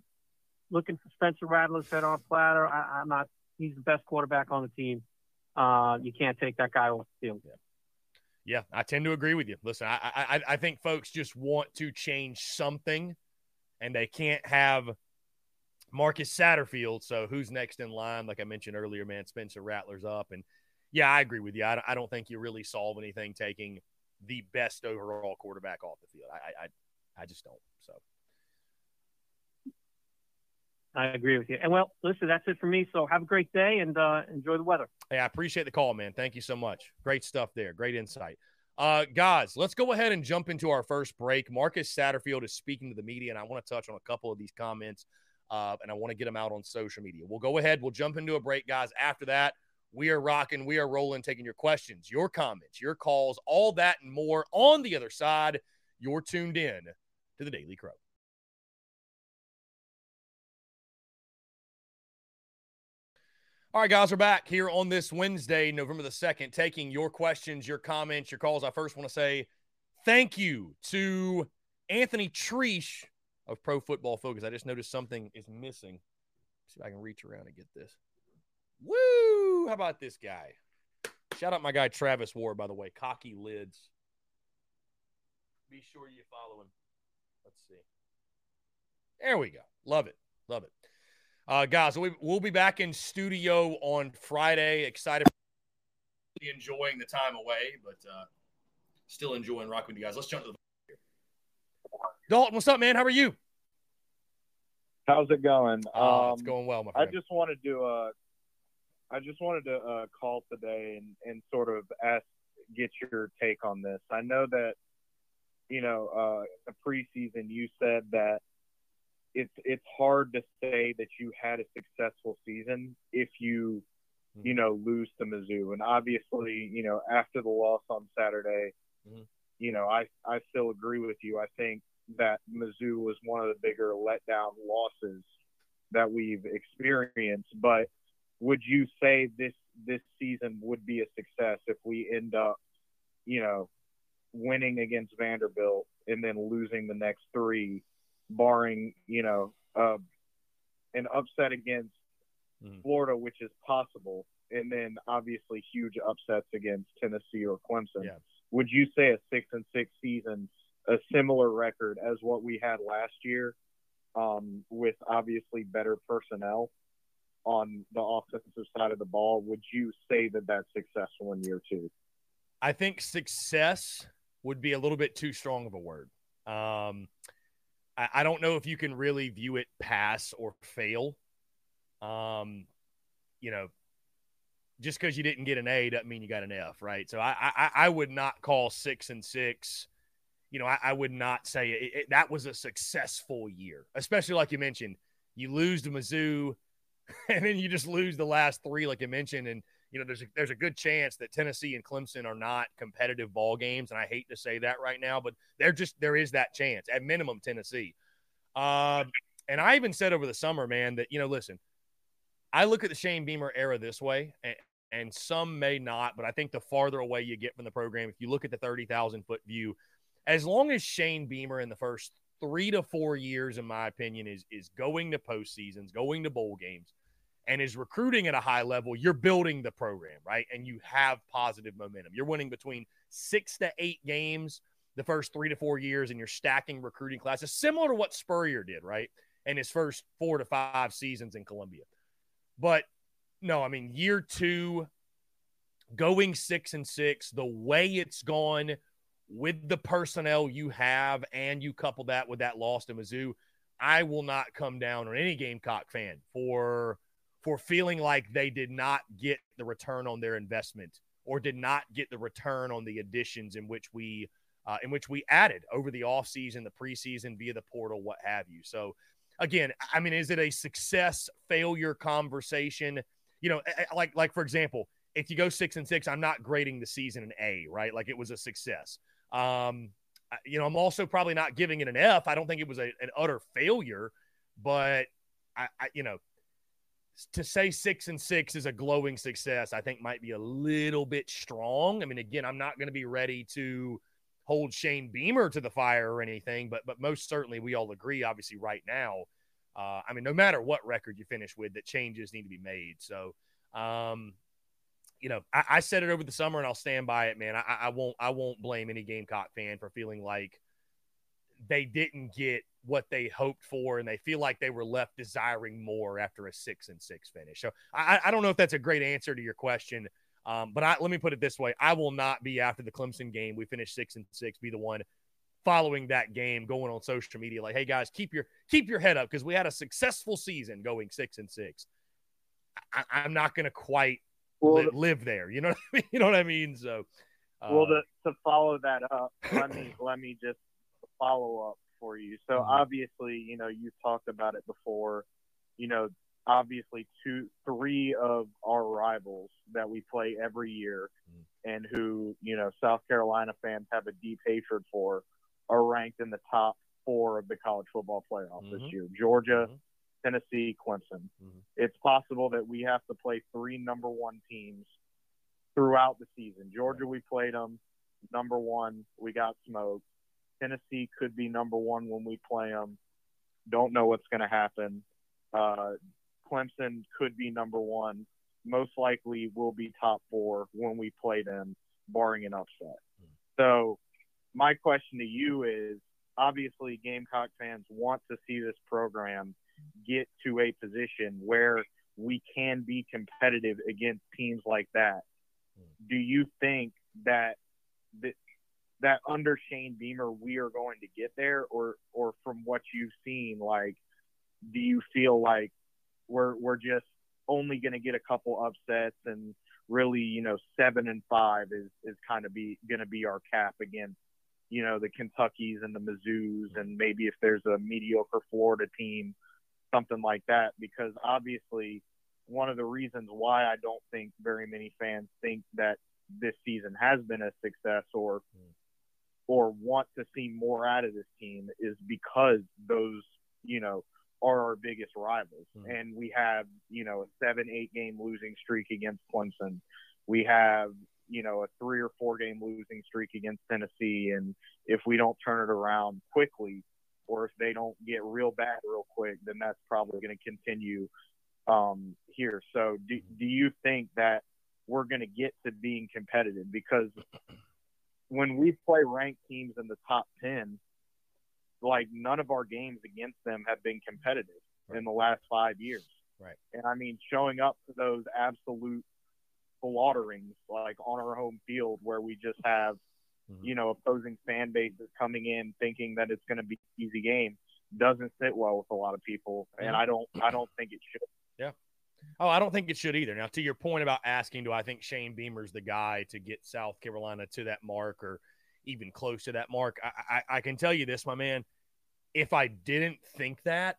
looking for Spencer Rattler, set on a platter. I'm not – he's the best quarterback on the team. You can't take that guy off the field. Yeah. Yeah, I tend to agree with you. Listen, I think folks just want to change something, and they can't have Marcus Satterfield. So who's next in line? Like I mentioned earlier, man, Spencer Rattler's up. And, yeah, I agree with you. I don't think you really solve anything taking the best overall quarterback off the field. I just don't. So I agree with you. And, well, listen, that's it for me. So have a great day and enjoy the weather. Hey, I appreciate the call, man. Thank you so much. Great stuff there. Great insight. Guys, let's go ahead and jump into our first break. Marcus Satterfield is speaking to the media, and I want to touch on a couple of these comments, and I want to get them out on social media. We'll go ahead. We'll jump into a break, guys. After that, we are rocking. We are rolling, taking your questions, your comments, your calls, all that and more. On the other side, you're tuned in to The Daily Crow. All right, guys, we're back here on this Wednesday, November the 2nd, taking your questions, your comments, your calls. I first want to say thank you to Anthony Treash of Pro Football Focus. I just noticed something is missing. Let's see if I can reach around and get this. Woo! How about this guy? Shout out my guy Travis Ward, by the way. Cocky Lids. Be sure you follow him. Let's see. There we go. Love it. Love it. Guys, we'll be back in studio on Friday. Excited, enjoying the time away, but still enjoying rocking with you guys. Let's jump to the Dalton. What's up, man? How are you? How's it going? It's going well, my friend. I just wanted to call today and sort of ask, get your take on this. I know that in the preseason you said that it's hard to say that you had a successful season if you, lose to Mizzou. And obviously, after the loss on Saturday, I still agree with you. I think that Mizzou was one of the bigger letdown losses that we've experienced. But would you say this season would be a success if we end up, winning against Vanderbilt and then losing the next three, barring, an upset against Florida, which is possible, and then obviously huge upsets against Tennessee or Clemson? Yeah. Would you say a 6-6 season, a similar record as what we had last year, with obviously better personnel on the offensive side of the ball? Would you say that that's successful in year two? I think success would be a little bit too strong of a word. I don't know if you can really view it pass or fail. Just because you didn't get an A doesn't mean you got an F, right? So I would not call 6-6. I would not say it that was a successful year, especially like you mentioned, you lose to Mizzou, and then you just lose the last three, like you mentioned. And there's a good chance that Tennessee and Clemson are not competitive ball games, and I hate to say that right now, but there is that chance. At minimum, Tennessee. And I even said over the summer, man, that listen, I look at the Shane Beamer era this way, and some may not, but I think the farther away you get from the program, if you look at the 30,000-foot view, as long as Shane Beamer in the first 3 to 4 years, in my opinion, is going to postseasons, going to bowl games, and is recruiting at a high level, you're building the program, right? And you have positive momentum. You're winning between 6 to 8 games the first 3 to 4 years, and you're stacking recruiting classes, similar to what Spurrier did, right, in his first 4 to 5 seasons in Columbia. But, no, I mean, year two, going 6-6, the way it's gone with the personnel you have, and you couple that with that loss to Mizzou, I will not come down on any Gamecock fan for feeling like they did not get the return on their investment, or did not get the return on the additions in which we added over the offseason, the preseason, via the portal, what have you. So again, I mean, is it a success failure conversation? You know, like for example, if you go 6-6, I'm not grading the season an A, right? Like it was a success. You know, I'm also probably not giving it an F. I don't think it was an utter failure, but I you know, to say 6-6 is a glowing success, I think might be a little bit strong. I mean, again, I'm not going to be ready to hold Shane Beamer to the fire or anything, but most certainly we all agree, obviously right now, I mean, no matter what record you finish with, that changes need to be made. So, you know, I said it over the summer, and I'll stand by it, man. I won't blame any Gamecock fan for feeling like they didn't get what they hoped for, and they feel like they were left desiring more after a 6-6 finish. So I don't know if that's a great answer to your question, but let me put it this way: I will not be, after the Clemson game, we finished 6-6, be the one following that game, going on social media like, "Hey guys, keep your head up because we had a successful season going 6-6." I'm not going to quite. Well, live there, you know what I mean? You know what I mean? So, well, to follow that up, let me just follow up for you. So obviously, you know, you've talked about it before. You know, obviously, 3 of our rivals that we play every year, and who, you know, South Carolina fans have a deep hatred for, are ranked in the top 4 of the college football playoff this year: Georgia, Tennessee, Clemson. It's possible that we have to play 3 number 1 teams throughout the season. Georgia, we played them number 1. We got smoked. Tennessee could be number 1 when we play them. Don't know what's going to happen. Clemson could be number 1. Most likely will be top 4 when we play them, barring an upset. So my question to you is, obviously Gamecock fans want to see this program get to a position where we can be competitive against teams like that. Do you think that under Shane Beamer we are going to get there, or from what you've seen, like, do you feel like we're just only going to get a couple upsets and really, you know, 7-5 is kind of going to be our cap against, you know, the Kentuckys and the Mizzous, and maybe if there's a mediocre Florida team, something like that? Because obviously one of the reasons why I don't think very many fans think that this season has been a success or want to see more out of this team is because those, you know, are our biggest rivals. And we have, you know, a 7-8 game losing streak against Clemson. We have, you know, a 3 or 4 game losing streak against Tennessee. And if we don't turn it around quickly, or if they don't get real bad real quick, then that's probably going to continue here. So do you think that we're going to get to being competitive? Because when we play ranked teams in the top 10, like, none of our games against them have been competitive in the last 5 years. Right. And, I mean, showing up to those absolute slaughterings, like on our home field where we just have, you know, opposing fan bases coming in thinking that it's going to be an easy game, doesn't sit well with a lot of people, and I don't think it should. Yeah. Oh, I don't think it should either. Now, to your point about asking, do I think Shane Beamer's the guy to get South Carolina to that mark or even close to that mark? I can tell you this, my man. If I didn't think that,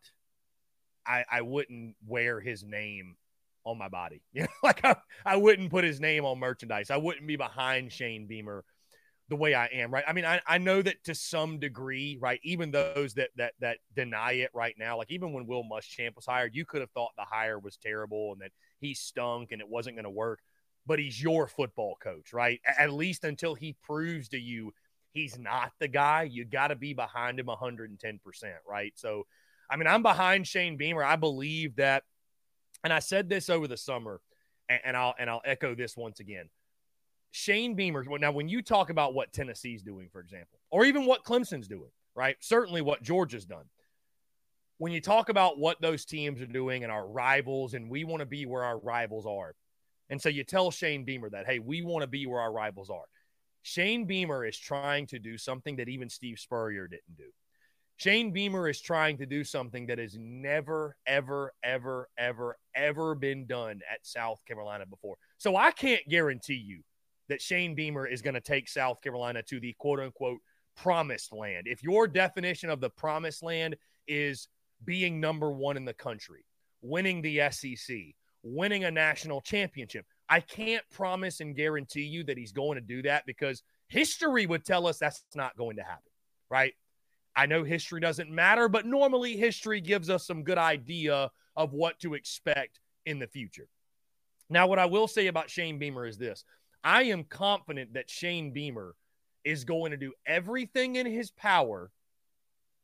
I wouldn't wear his name on my body. You know, like I wouldn't put his name on merchandise. I wouldn't be behind Shane Beamer the way I am, right? I mean, I know that to some degree, right, even those that deny it right now, like even when Will Muschamp was hired, you could have thought the hire was terrible and that he stunk and it wasn't going to work, but he's your football coach, right? At least until he proves to you he's not the guy, you got to be behind him 110%, right? So, I mean, I'm behind Shane Beamer. I believe that, and I said this over the summer, and I'll echo this once again. Shane Beamer, now when you talk about what Tennessee's doing, for example, or even what Clemson's doing, right? Certainly what Georgia's done. When you talk about what those teams are doing and our rivals, and we want to be where our rivals are. And so you tell Shane Beamer that, hey, we want to be where our rivals are. Shane Beamer is trying to do something that even Steve Spurrier didn't do. Shane Beamer is trying to do something that has never, ever, ever, ever, ever been done at South Carolina before. So I can't guarantee you that Shane Beamer is going to take South Carolina to the quote-unquote promised land. If your definition of the promised land is being number one in the country, winning the SEC, winning a national championship. I can't promise and guarantee you that he's going to do that because history would tell us that's not going to happen, right? I know history doesn't matter, but normally history gives us some good idea of what to expect in the future. Now, what I will say about Shane Beamer is this. I am confident that Shane Beamer is going to do everything in his power,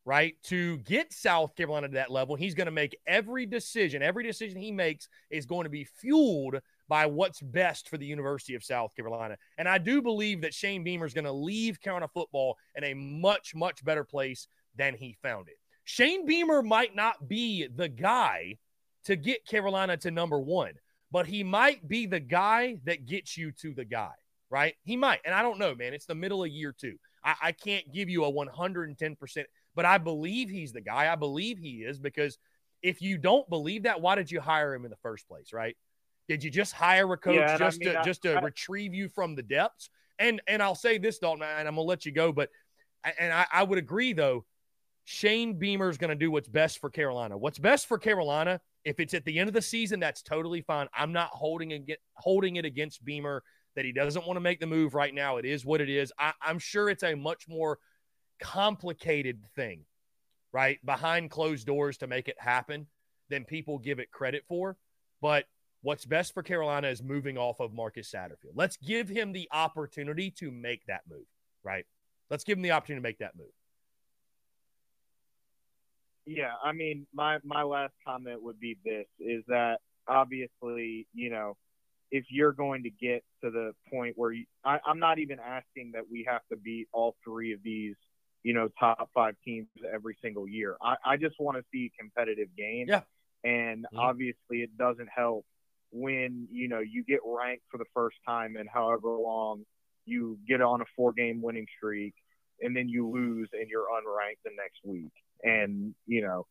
right, to get South Carolina to that level. He's going to make every decision. Every decision he makes is going to be fueled by what's best for the University of South Carolina. And I do believe that Shane Beamer is going to leave Carolina football in a much, much better place than he found it. Shane Beamer might not be the guy to get Carolina to number one, but he might be the guy that gets you to the guy, right? He might. And I don't know, man. It's the middle of year two. I can't give you a 110%, but I believe he's the guy. I believe he is, because if you don't believe that, why did you hire him in the first place, right? Did you just hire a coach to retrieve you from the depths? And I'll say this, Dalton, and I'm going to let you go, but I would agree, though, Shane Beamer is going to do what's best for Carolina. What's best for Carolina, if it's at the end of the season, that's totally fine. I'm not holding it against Beamer that he doesn't want to make the move right now. It is what it is. I'm sure it's a much more complicated thing, right, behind closed doors to make it happen than people give it credit for. But what's best for Carolina is moving off of Marcus Satterfield. Let's give him the opportunity to make that move, right? Let's give him the opportunity to make that move. Yeah, I mean, my last comment would be this, is that obviously, you know, if you're going to get to the point where I'm not even asking that we have to beat all three of these, you know, top five teams every single year. I just want to see competitive games. Yeah. And obviously it doesn't help when, you know, you get ranked for the first time in however long, you get on a 4-game winning streak, and then you lose and you're unranked the next week. And, you know,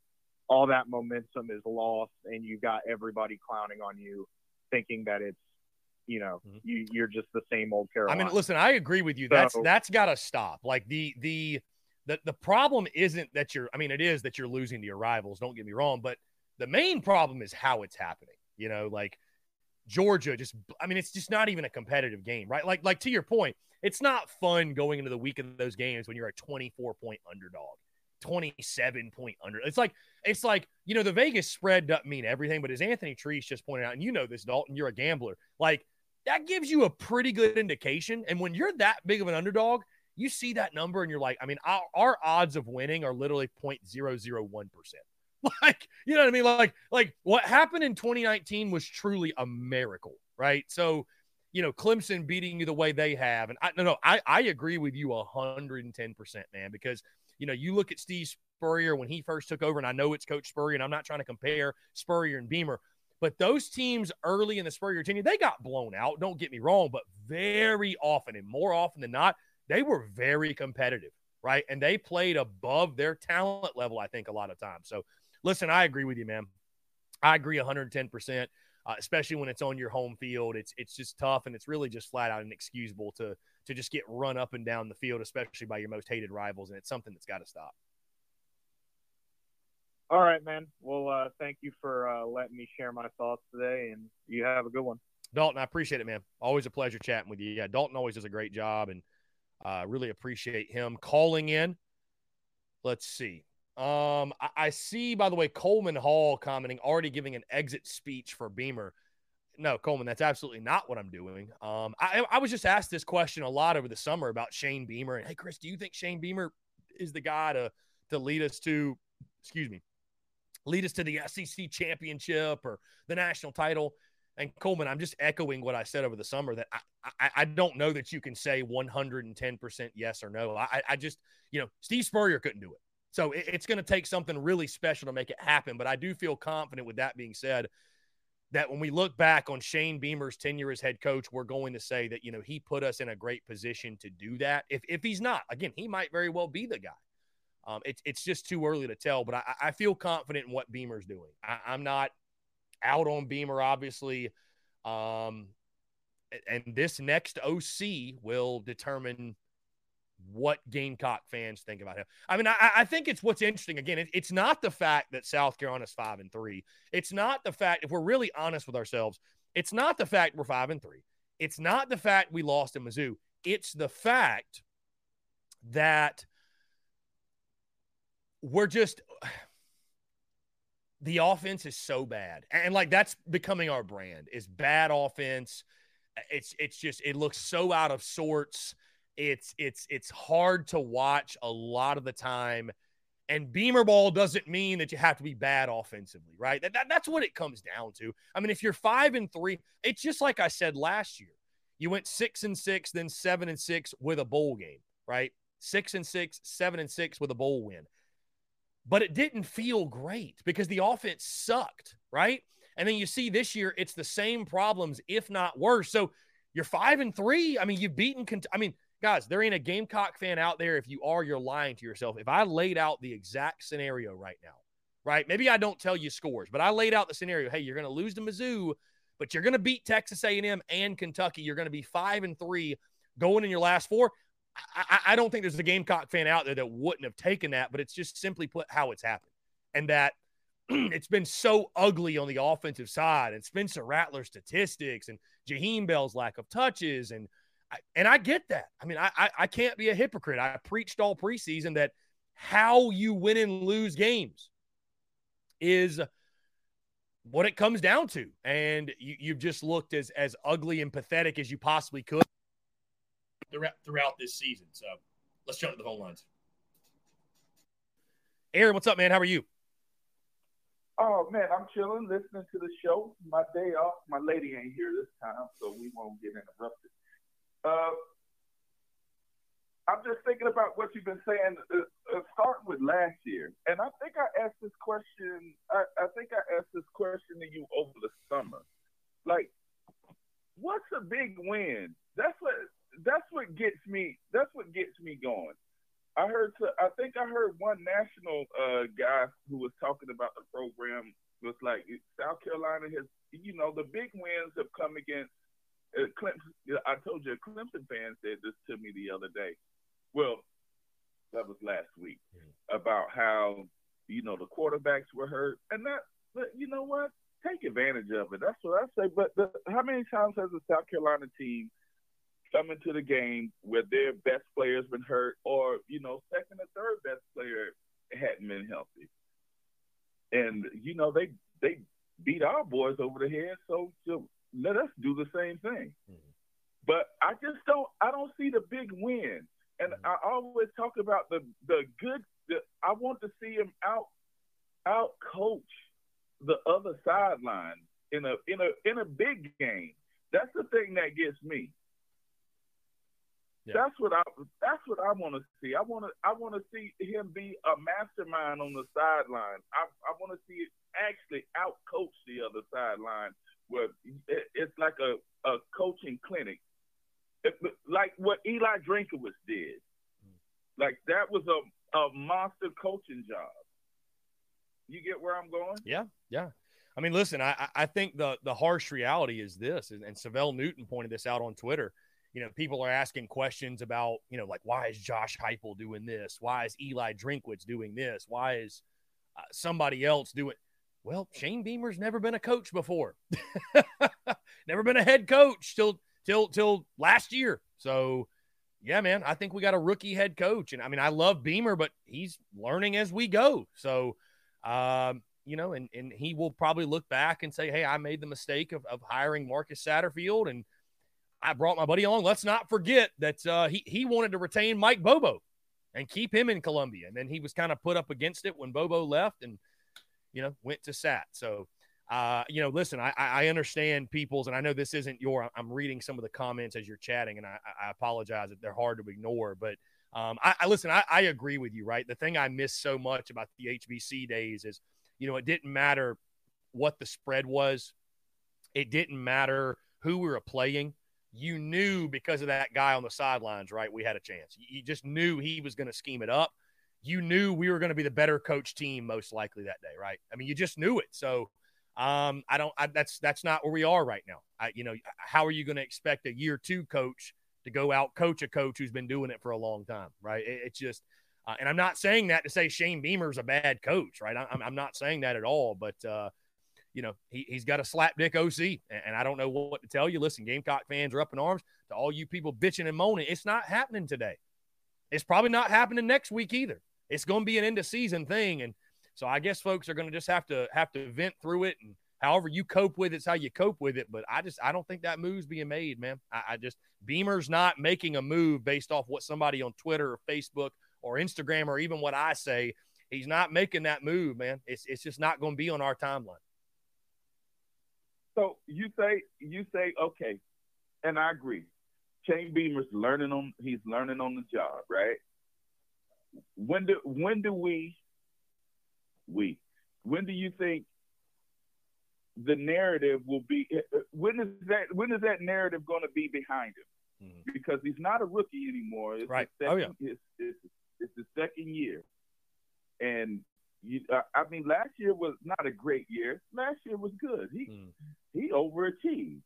all that momentum is lost, and you got everybody clowning on you, thinking that it's, you know, you're just the same old Carolina. I mean, listen, I agree with you. So, that's got to stop. Like the problem isn't that you're, I mean, it is that you're losing to your rivals. Don't get me wrong. But the main problem is how it's happening, you know, like, Georgia just, I mean, it's just not even a competitive game, right? Like to your point, it's not fun going into the week of those games when you're a 24-point underdog, 27-point underdog. It's like, you know, the Vegas spread doesn't mean everything, but as Anthony Treash just pointed out, and you know this, Dalton, you're a gambler, like that gives you a pretty good indication. And when you're that big of an underdog, you see that number and you're like, I mean, our odds of winning are literally 0.001%. Like, you know what I mean? Like what happened in 2019 was truly a miracle, right? So, you know, Clemson beating you the way they have. And I agree with you 110%, man, because, you know, you look at Steve Spurrier when he first took over, and I know it's Coach Spurrier, and I'm not trying to compare Spurrier and Beamer, but those teams early in the Spurrier tenure, they got blown out, don't get me wrong, but very often, and more often than not, they were very competitive, right? And they played above their talent level, I think, a lot of times. So, listen, I agree with you, man. I agree 110%, especially when it's on your home field. It's just tough, and it's really just flat out inexcusable to just get run up and down the field, especially by your most hated rivals, and it's something that's got to stop. All right, man. Well, thank you for letting me share my thoughts today, and you have a good one. Dalton, I appreciate it, man. Always a pleasure chatting with you. Yeah, Dalton always does a great job, and really appreciate him calling in. Let's see. I see, by the way, Coleman Hall commenting, already giving an exit speech for Beamer. No, Coleman, that's absolutely not what I'm doing. I was just asked this question a lot over the summer about Shane Beamer. And hey, Chris, do you think Shane Beamer is the guy to lead us to the SEC championship or the national title? And Coleman, I'm just echoing what I said over the summer, that I don't know that you can say 110% yes or no. I just, you know, Steve Spurrier couldn't do it. So it's going to take something really special to make it happen. But I do feel confident, with that being said, that when we look back on Shane Beamer's tenure as head coach, we're going to say that, you know, he put us in a great position to do that. If he's not, again, he might very well be the guy. It's just too early to tell, but I feel confident in what Beamer's doing. I'm not out on Beamer, obviously. And this next OC will determine what Gamecock fans think about him. I mean, I think it's what's interesting. Again, it's not the fact that South Carolina's 5-3. It's not the fact, if we're really honest with ourselves, it's not the fact we're 5-3. It's not the fact we lost in Mizzou. It's the fact that we're just – the offense is so bad. And, like, that's becoming our brand is bad offense. It's just – it looks so out of sorts. It's hard to watch a lot of the time. And Beamer ball doesn't mean that you have to be bad offensively, right? That's what it comes down to. I mean, if you're 5-3, it's just like I said last year. You went 6-6, then 7-6 with a bowl game, right? 6-6, 7-6 with a bowl win. But it didn't feel great because the offense sucked, right? And then you see this year, it's the same problems, if not worse. So you're 5-3. I mean, you've beaten guys, there ain't a Gamecock fan out there. If you are, you're lying to yourself. If I laid out the exact scenario right now, right? Maybe I don't tell you scores, but I laid out the scenario. Hey, you're going to lose to Mizzou, but you're going to beat Texas A&M and Kentucky. You're going to be 5-3 going in your last four. I don't think there's a Gamecock fan out there that wouldn't have taken that, but it's just simply put how it's happened. And that it's been so ugly on the offensive side, and Spencer Rattler's statistics and Jaheim Bell's lack of touches, and I get that. I mean, I can't be a hypocrite. I preached all preseason that how you win and lose games is what it comes down to. And you've just looked as ugly and pathetic as you possibly could throughout this season. So let's jump to the phone lines. Aaron, what's up, man? How are you? Oh, man, I'm chilling, listening to the show. My day off. My lady ain't here this time, so we won't get interrupted. I'm just thinking about what you've been saying, starting with last year. And I think I asked this question. I think I asked this question to you over the summer. Like, what's a big win? That's what gets me. That's what gets me going. I think I heard one national guy who was talking about the program was like, South Carolina has, you know, the big wins have come against. Clemson, I told you a Clemson fan said this to me the other day. Well, that was last week, about how, you know, the quarterbacks were hurt. And that, you know what? Take advantage of it. That's what I say. But how many times has the South Carolina team come into the game where their best player's been hurt, or, you know, second or third best player hadn't been healthy? And, you know, they beat our boys over the head, so let us do the same thing. Mm-hmm. But I don't see the big win. And mm-hmm. I always talk about the good. I want to see him out coach the other sideline in a big game. That's the thing that gets me. Yeah. That's what I want to see. I want to see him be a mastermind on the sideline. I want to see it actually out coach the other sideline. Well, it's like a coaching clinic, like what Eli Drinkwitz did. Like, that was a monster coaching job. You get where I'm going? Yeah, yeah. I mean, listen, I think the harsh reality is this, and Savell Newton pointed this out on Twitter. You know, people are asking questions about, you know, like, why is Josh Heupel doing this? Why is Eli Drinkwitz doing this? Why is somebody else doing? Well, Shane Beamer's never been a coach before. Never been a head coach till last year. So, yeah, man, I think we got a rookie head coach. And, I mean, I love Beamer, but he's learning as we go. So, you know, and he will probably look back and say, hey, I made the mistake of hiring Marcus Satterfield, and I brought my buddy on. Let's not forget that he wanted to retain Mike Bobo and keep him in Columbia. And then he was kind of put up against it when Bobo left and, you know, went to Sat. So, you know, listen, I understand people's, and I know this isn't your, I'm reading some of the comments as you're chatting, and I apologize if they're hard to ignore, but I agree with you, right? The thing I miss so much about the HBC days is, you know, it didn't matter what the spread was. It didn't matter who we were playing. You knew because of that guy on the sidelines, right? We had a chance. You just knew he was going to scheme it up. You knew we were going to be the better coach team most likely that day, right? I mean, you just knew it. So that's not where we are right now. How are you going to expect a year two coach to go out coach a coach who's been doing it for a long time, right? It's just and I'm not saying that to say Shane Beamer's a bad coach, right? I'm not saying that at all, but you know, he's got a slapdick OC, and I don't know what to tell you. Listen, Gamecock fans are up in arms. To all you people bitching and moaning, it's not happening today. It's probably not happening next week either. It's going to be an end-of-season thing, and so I guess folks are going to just have to vent through it, and however you cope with it's how you cope with it. But I don't think that move's being made, man. Beamer's not making a move based off what somebody on Twitter or Facebook or Instagram or even what I say. He's not making that move, man. It's just not going to be on our timeline. So you say, okay, and I agree. Shane Beamer's learning on the job, right? When do you think the narrative will be? When is that narrative going to be behind him? Mm-hmm. Because he's not a rookie anymore. It's right. It's his second year, and. I mean, last year was not a great year. Last year was good. He overachieved.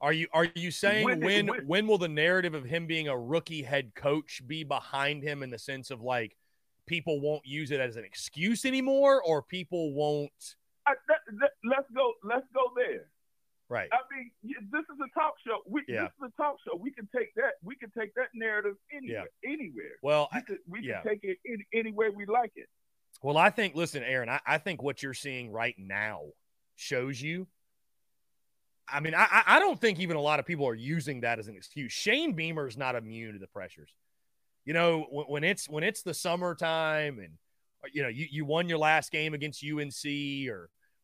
Are you saying when will the narrative of him being a rookie head coach be behind him, in the sense of like people won't use it as an excuse anymore, or people won't? Let's go there. Right. I mean, this is a talk show. This is a talk show. We can take that narrative anywhere. Yeah. Anywhere. Well, we can take it any way we like it. Well, I think, listen, Aaron, I think what you're seeing right now shows you. I mean, I don't think even a lot of people are using that as an excuse. Shane Beamer is not immune to the pressures. You know, when it's the summertime and, you know, you won your last game against UNC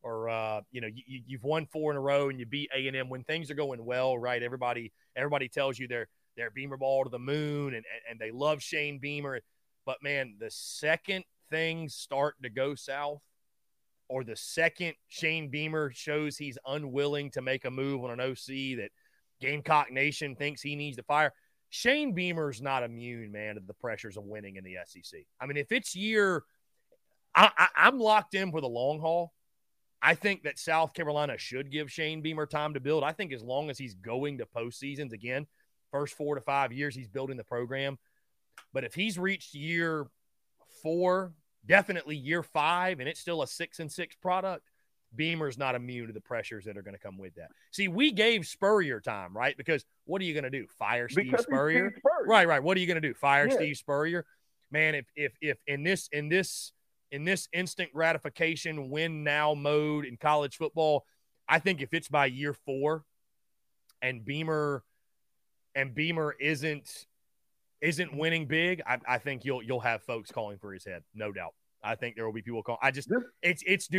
or you know, you've won 4 in a row and you beat A&M. When things are going well, right, everybody tells you they're Beamer ball to the moon and they love Shane Beamer. But, man, the second things start to go south, or the second Shane Beamer shows he's unwilling to make a move on an OC that Gamecock Nation thinks he needs to fire, Shane Beamer's not immune, man, to the pressures of winning in the SEC. I mean, if it's year – I'm locked in for the long haul. I think that South Carolina should give Shane Beamer time to build. I think as long as he's going to postseasons, again, first 4 to 5 years, he's building the program. But if he's reached year 4, definitely year 5, and it's still a 6-6 product, Beamer's not immune to the pressures that are going to come with that. See, we gave Spurrier time, right? Because what are you going to do? Fire Steve Spurrier? Steve Spurrier? Right, right. What are you going to do? Fire Steve Spurrier? Man, if in this instant gratification win now mode in college football, I think if it's by year 4 and Beamer isn't winning big, I think you'll have folks calling for his head, no doubt. I think there will be people calling. It's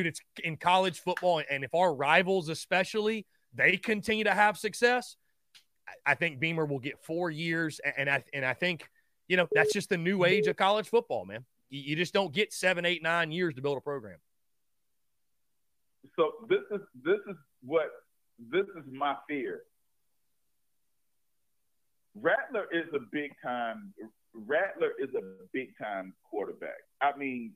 in college football, and if our rivals especially, they continue to have success, I think Beamer will get 4 years, and I think, you know, that's just the new age of college football, man. You just don't get 7, 8, 9 years to build a program. So this is my fear. Rattler is a big time quarterback. I mean,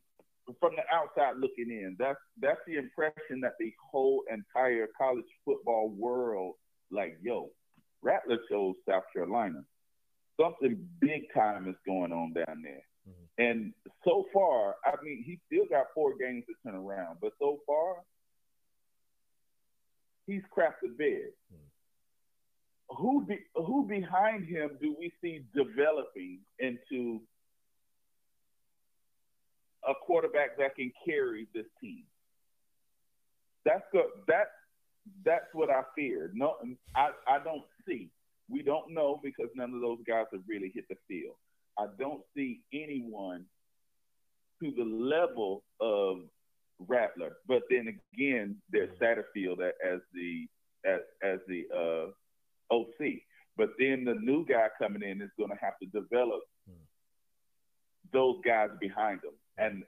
from the outside looking in, that's the impression that the whole entire college football world, like, yo, Rattler chose South Carolina. Something big time is going on down there. Mm-hmm. And so far, I mean, he's still got 4 games to turn around, but so far, he's crapped the bed. Mm-hmm. Who behind him do we see developing into a quarterback that can carry this team? That's good. That's what I fear. No, I don't see. We don't know because none of those guys have really hit the field. I don't see anyone to the level of Rattler, but then again, there's Satterfield as the OC. But then the new guy coming in is going to have to develop those guys behind him. And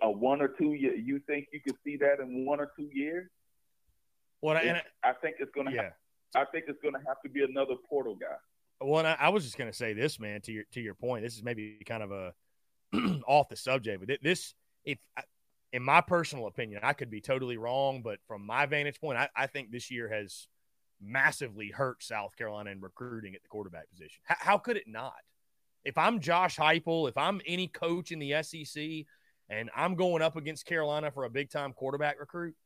a 1 or 2 year, you think you could see that in 1 or 2 years? Well, I think it's going to have to be another portal guy. Well, I was just going to say this, man, to your point. This is maybe kind of a off the subject, but this, if in my personal opinion, I could be totally wrong, but from my vantage point, I think this year has massively hurt South Carolina in recruiting at the quarterback position. How could it not? If I'm Josh Heupel, if I'm any coach in the SEC, and I'm going up against Carolina for a big-time quarterback recruit,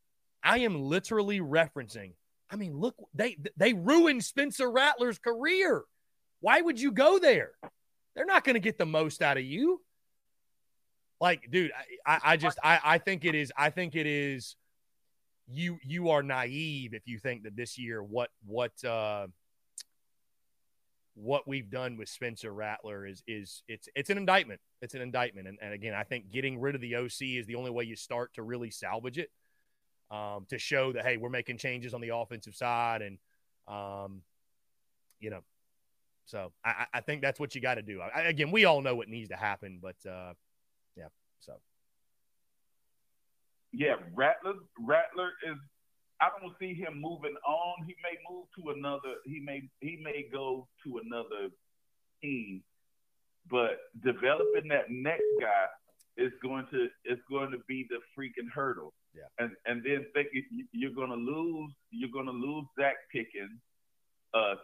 I am literally referencing, I mean, look, they ruined Spencer Rattler's career. Why would you go there? They're not going to get the most out of you. Like, dude, I think it is. You are naive if you think that this year what we've done with Spencer Rattler is it's an indictment. It's an indictment. And again, I think getting rid of the OC is the only way you start to really salvage it, to show that, hey, we're making changes on the offensive side. And, so I think that's what you got to do. Again, we all know what needs to happen, but yeah. So. Yeah. Rattler is, I don't see him moving on. He may move to another. He may go to another team, but developing that next guy is going to be the freaking hurdle. Yeah. And then think you're going to lose Zach Pickens.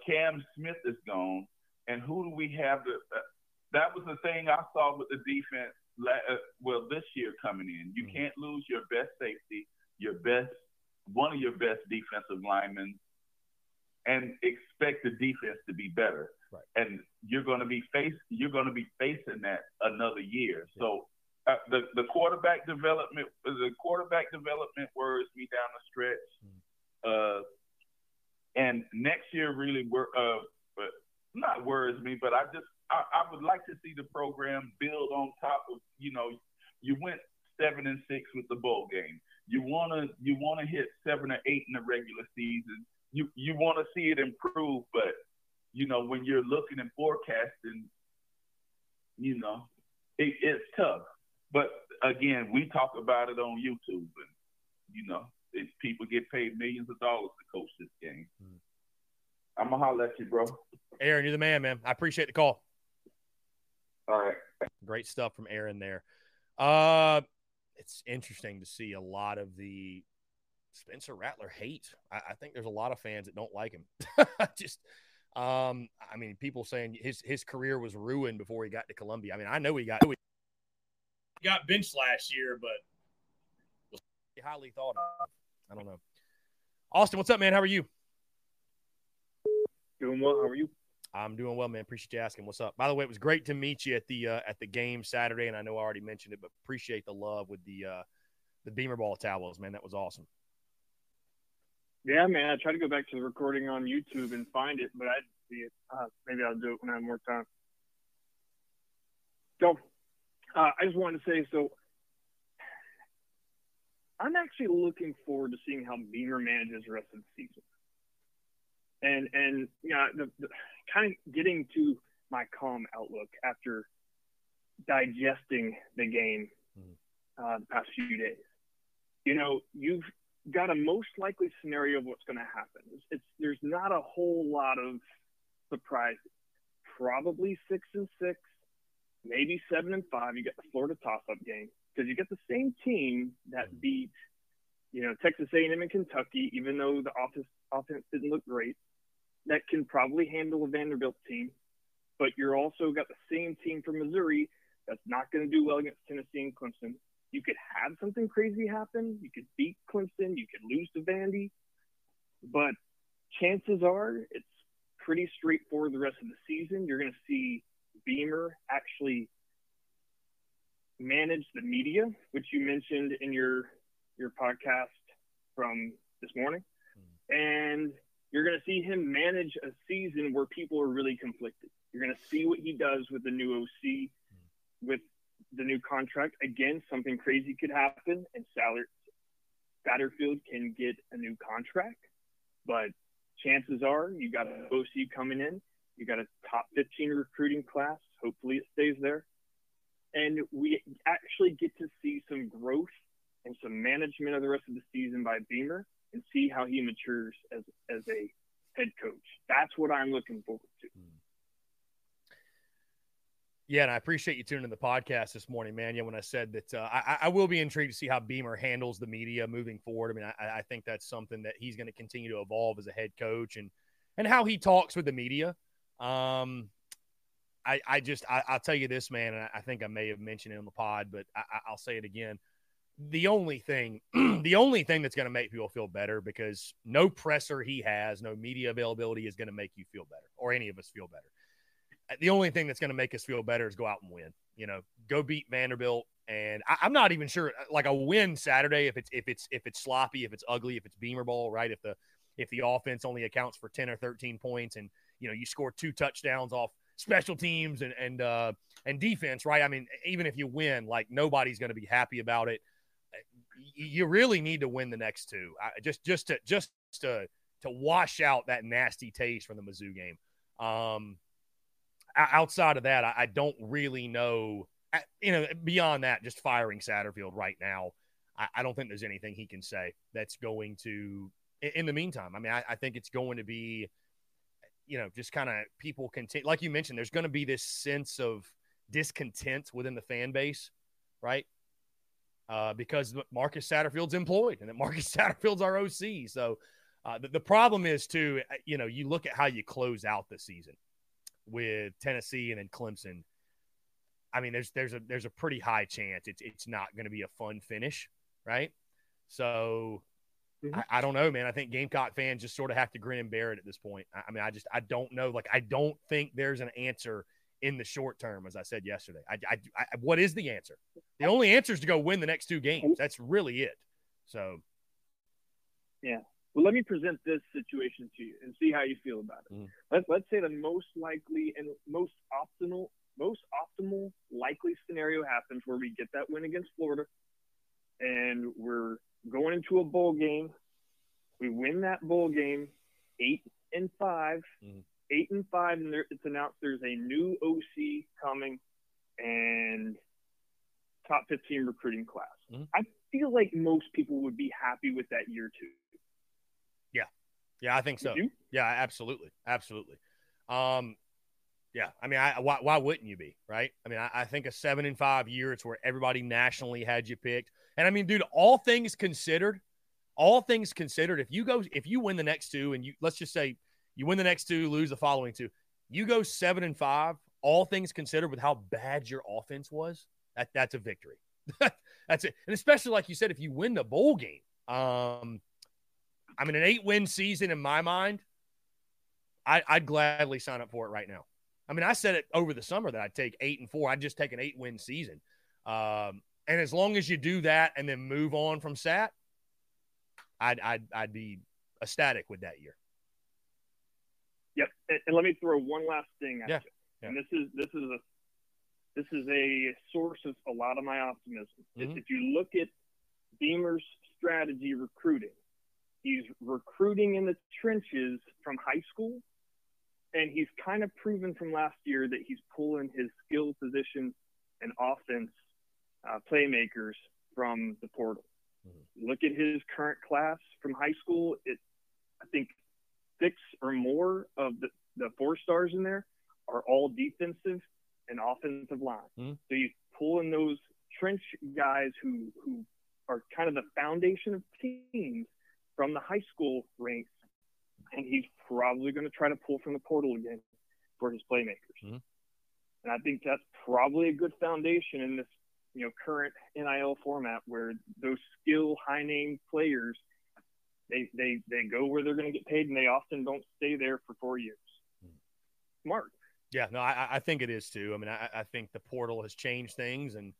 Cam Smith is gone, and who do we have? That was the thing I saw with the defense. This year coming in, you can't lose your best safety, one of your best defensive linemen, and expect the defense to be better. Right. And you're going to be facing that another year. Yeah. So the quarterback development, worries me down the stretch. And next year really not worries me, but I would like to see the program build on top of, you went 7-6 with the bowl game. You want to hit 7 or 8 in the regular season. You want to see it improve, but when you're looking and forecasting, it's tough. But again, we talk about it on YouTube, and people get paid millions of dollars to coach this game. I'm gonna holler at you, bro. Aaron, you're the man, man. I appreciate the call. All right, great stuff from Aaron there. It's interesting to see a lot of the Spencer Rattler hate. I think there's a lot of fans that don't like him. People saying his career was ruined before he got to Columbia. I mean, I know he got benched last year, but was highly thought of. I don't know. Austin, what's up, man? How are you? Doing well. How are you? I'm doing well, man. Appreciate you asking. What's up? By the way, it was great to meet you at the game Saturday, and I know I already mentioned it, but appreciate the love with the Beamer ball towels, man. That was awesome. Yeah, man. I tried to go back to the recording on YouTube and find it, but I didn't see it. Maybe I'll do it when I have more time. So, I just wanted to say, so I'm actually looking forward to seeing how Beamer manages the rest of the season. And the kind of getting to my calm outlook after digesting the game the past few days. You've got a most likely scenario of what's going to happen. There's not a whole lot of surprises. Probably 6-6, maybe 7-5. You get the Florida toss-up game because you get the same team that beat Texas A&M and Kentucky, even though the offense didn't look great. That can probably handle a Vanderbilt team, but you're also got the same team from Missouri that's not going to do well against Tennessee and Clemson. You could have something crazy happen. You could beat Clemson. You could lose to Vandy, but chances are it's pretty straightforward the rest of the season. You're going to see Beamer actually manage the media, which you mentioned in your podcast from this morning. And you're going to see him manage a season where people are really conflicted. You're going to see what he does with the new OC, with the new contract. Again, something crazy could happen, and Satterfield can get a new contract. But chances are you got an OC coming in. You got a top 15 recruiting class. Hopefully it stays there. And we actually get to see some growth and some management of the rest of the season by Beamer, and see how he matures as a head coach. That's what I'm looking forward to. Yeah, and I appreciate you tuning in the podcast this morning, man. Yeah, when I said that I will be intrigued to see how Beamer handles the media moving forward. I mean, I think that's something that he's going to continue to evolve as a head coach and how he talks with the media. I'll tell you this, man, and I think I may have mentioned it on the pod, but I'll say it again. The only thing that's going to make people feel better, because no presser he has, no media availability is going to make you feel better or any of us feel better. The only thing that's going to make us feel better is go out and win, you know, go beat Vanderbilt. And I'm not even sure, like, a win Saturday, if it's sloppy, if it's ugly, if it's Beamer ball, right? If the offense only accounts for 10 or 13 points and, you know, you score 2 touchdowns off special teams and defense, right? I mean, even if you win, like, nobody's going to be happy about it. You really need to win the next 2, just to wash out that nasty taste from the Mizzou game. Outside of that, I don't really know, you know, beyond that, just firing Satterfield right now. I don't think there's anything he can say that's going to, in the meantime. I mean, I think it's going to be, you know, just kind of people continue, like you mentioned, there's going to be this sense of discontent within the fan base, right? Because Marcus Satterfield's employed and that Marcus Satterfield's our OC. So the problem is, too, you know, you look at how you close out the season with Tennessee and then Clemson. I mean, there's a pretty high chance it's not going to be a fun finish, right? So I don't know, man. I think Gamecock fans just sort of have to grin and bear it at this point. I mean, I don't know. Like, I don't think there's an answer in the short term, as I said yesterday. I what is the answer? The only answer is to go win the next 2 games. That's really it. So, yeah. Well, let me present this situation to you and see how you feel about it. Let's say the most likely and most optimal likely scenario happens where we get that win against Florida and we're going into a bowl game. We win that bowl game 8-5, 8-5, and it's announced there's a new OC coming and top 15 recruiting class. I feel like most people would be happy with that year too. Yeah, I think so. Yeah, absolutely. Yeah, I mean, why wouldn't you be, right? I mean, I think a 7-5 year, it's where everybody nationally had you picked. And I mean, dude, all things considered, if you win the next 2 and you, let's just say you win the next 2, lose the following 2, you go 7-5, all things considered with how bad your offense was, that's a victory. That's it. And especially, like you said, if you win the bowl game, I mean, an 8-win season in my mind, I'd gladly sign up for it right now. I mean, I said it over the summer that I'd take 8-4. I'd just take an 8-win season. And as long as you do that and then move on from Sat, I'd be ecstatic with that year. Yep. And let me throw one last thing at you. Yeah. And this is a source of a lot of my optimism. If you look at Beamer's strategy recruiting, he's recruiting in the trenches from high school, and he's kind of proven from last year that he's pulling his skill position and offense playmakers from the portal. Look at his current class from high school. I think 6 or more of the 4 stars in there are all defensive and offensive line. So he's pulling those trench guys who are kind of the foundation of teams from the high school ranks, and he's probably going to try to pull from the portal again for his playmakers. And I think that's probably a good foundation in this, you know, current NIL format where those skill high name players, they go where they're going to get paid, and they often don't stay there for 4 years. Smart. Yeah, no, I think it is too. I mean, I think the portal has changed things, and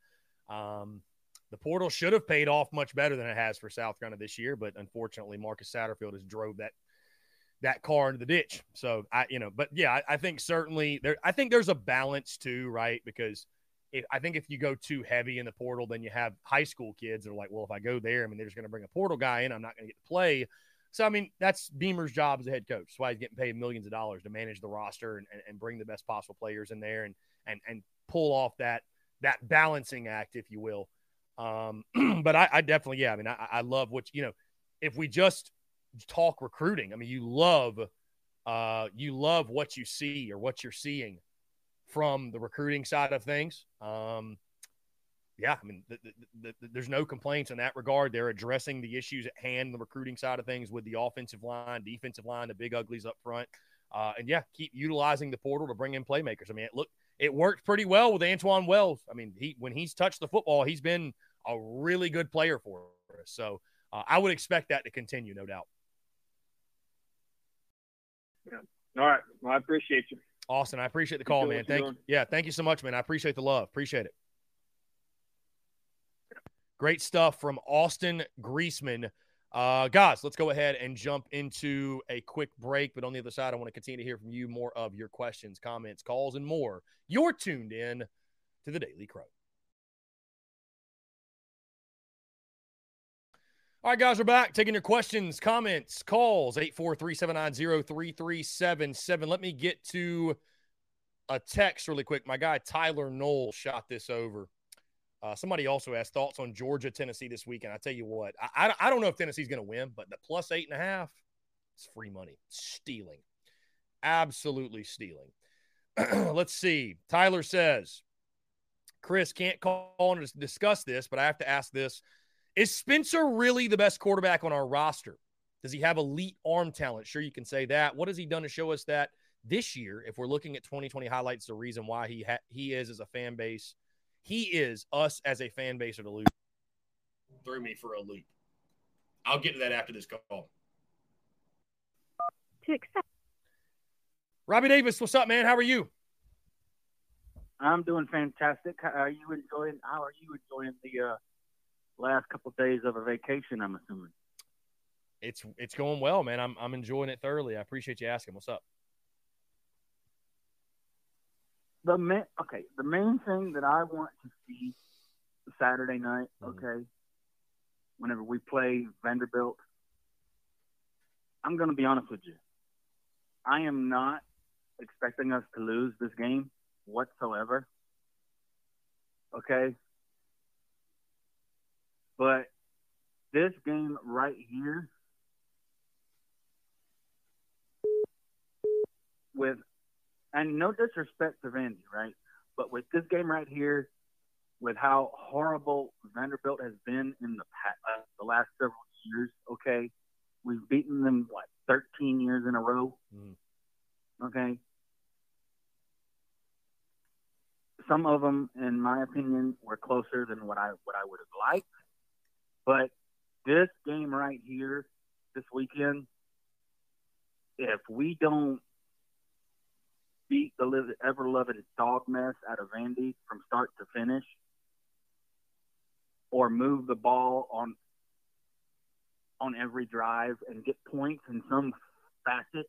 the portal should have paid off much better than it has for South Carolina this year, but unfortunately, Marcus Satterfield has drove that car into the ditch. So I think certainly there. I think there's a balance too, right? Because if you go too heavy in the portal, then you have high school kids that are like, well, if I go there, I mean, they're just going to bring a portal guy in. I'm not going to get to play. So I mean, that's Beamer's job as a head coach. That's why he's getting paid millions of dollars to manage the roster and bring the best possible players in there and pull off that balancing act, if you will. But I definitely, yeah, I mean, I love what, you know, if we just talk recruiting, I mean, you love what you see or what you're seeing from the recruiting side of things. There's no complaints in that regard. They're addressing the issues at hand, the recruiting side of things with the offensive line, defensive line, the big uglies up front. Keep utilizing the portal to bring in playmakers. I mean, it worked pretty well with Antoine Wells. I mean, when he's touched the football, he's been a really good player for us. So I would expect that to continue, no doubt. Yeah. All right. Well, I appreciate you. Austin, I appreciate the call, man. Thank you. Yeah, thank you so much, man. I appreciate the love. Appreciate it. Great stuff from Austin Greisman. Guys, let's go ahead and jump into a quick break. But on the other side, I want to continue to hear from you, more of your questions, comments, calls, and more. You're tuned in to The Daily Crow. All right, guys, we're back. Taking your questions, comments, calls, 843-790-3377. Let me get to a text really quick. My guy Tyler Knoll shot this over. Somebody also has thoughts on Georgia, Tennessee this weekend. I tell you what, I don't know if Tennessee's going to win, but the plus 8.5, it's free money. Stealing. Absolutely stealing. Let's see. Tyler says, Chris, can't call and discuss this, but I have to ask this. Is Spencer really the best quarterback on our roster? Does he have elite arm talent? Sure, you can say that. What has he done to show us that this year? If we're looking at 2020 highlights, the reason why us as a fan base are to lose. Threw me for a loop. I'll get to that after this call. Robbie Davis, what's up, man? How are you? I'm doing fantastic. How are you enjoying the last couple of days of a vacation, I'm assuming? It's going well, man. I'm enjoying it thoroughly. I appreciate you asking. What's up? The main thing that I want to see Saturday night, whenever we play Vanderbilt, I'm going to be honest with you. I am not expecting us to lose this game whatsoever. Okay? But this game right here, and no disrespect to Vandy, right? But with this game right here, with how horrible Vanderbilt has been in the last several years, okay? We've beaten them, 13 years in a row? Mm-hmm. Okay? Some of them, in my opinion, were closer than what I would have liked. But this game right here, this weekend, if we don't beat the ever-loving dog mess out of Vandy from start to finish or move the ball on every drive and get points in some facet,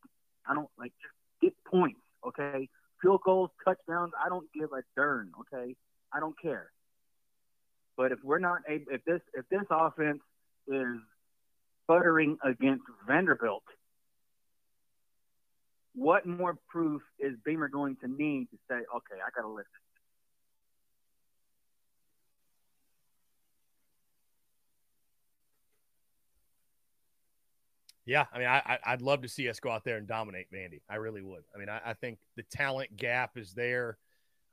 just get points, okay? Field goals, touchdowns, I don't give a darn, okay? I don't care. But if we're not able, if this offense is sputtering against Vanderbilt, what more proof is Beamer going to need to say, okay, I got to listen? Yeah, I mean, I'd love to see us go out there and dominate Vandy. I really would. I mean, I think the talent gap is there.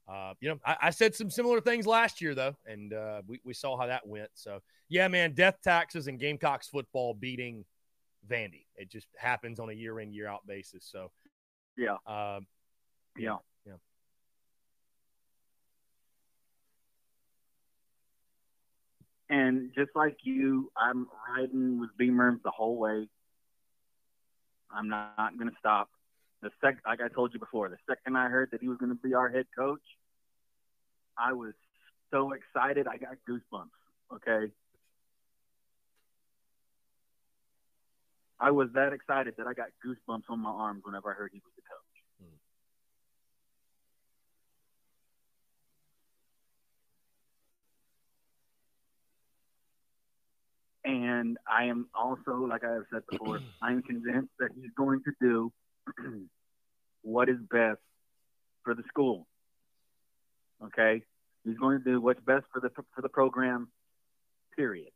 I said some similar things last year, though, and we saw how that went. So, yeah, man, death taxes and Gamecocks football beating Vandy. It just happens on a year-in, year-out basis. So, yeah. Yeah. And just like you, I'm riding with Beamer the whole way. I'm not going to stop. Like I told you before, the second I heard that he was going to be our head coach, I was so excited. I got goosebumps, okay? I was that excited that I got goosebumps on my arms whenever I heard he was the coach. Hmm. And I am also, like I have said before, I am convinced that he's going to do what is best for the school. Okay? He's going to do what's best for the program, period.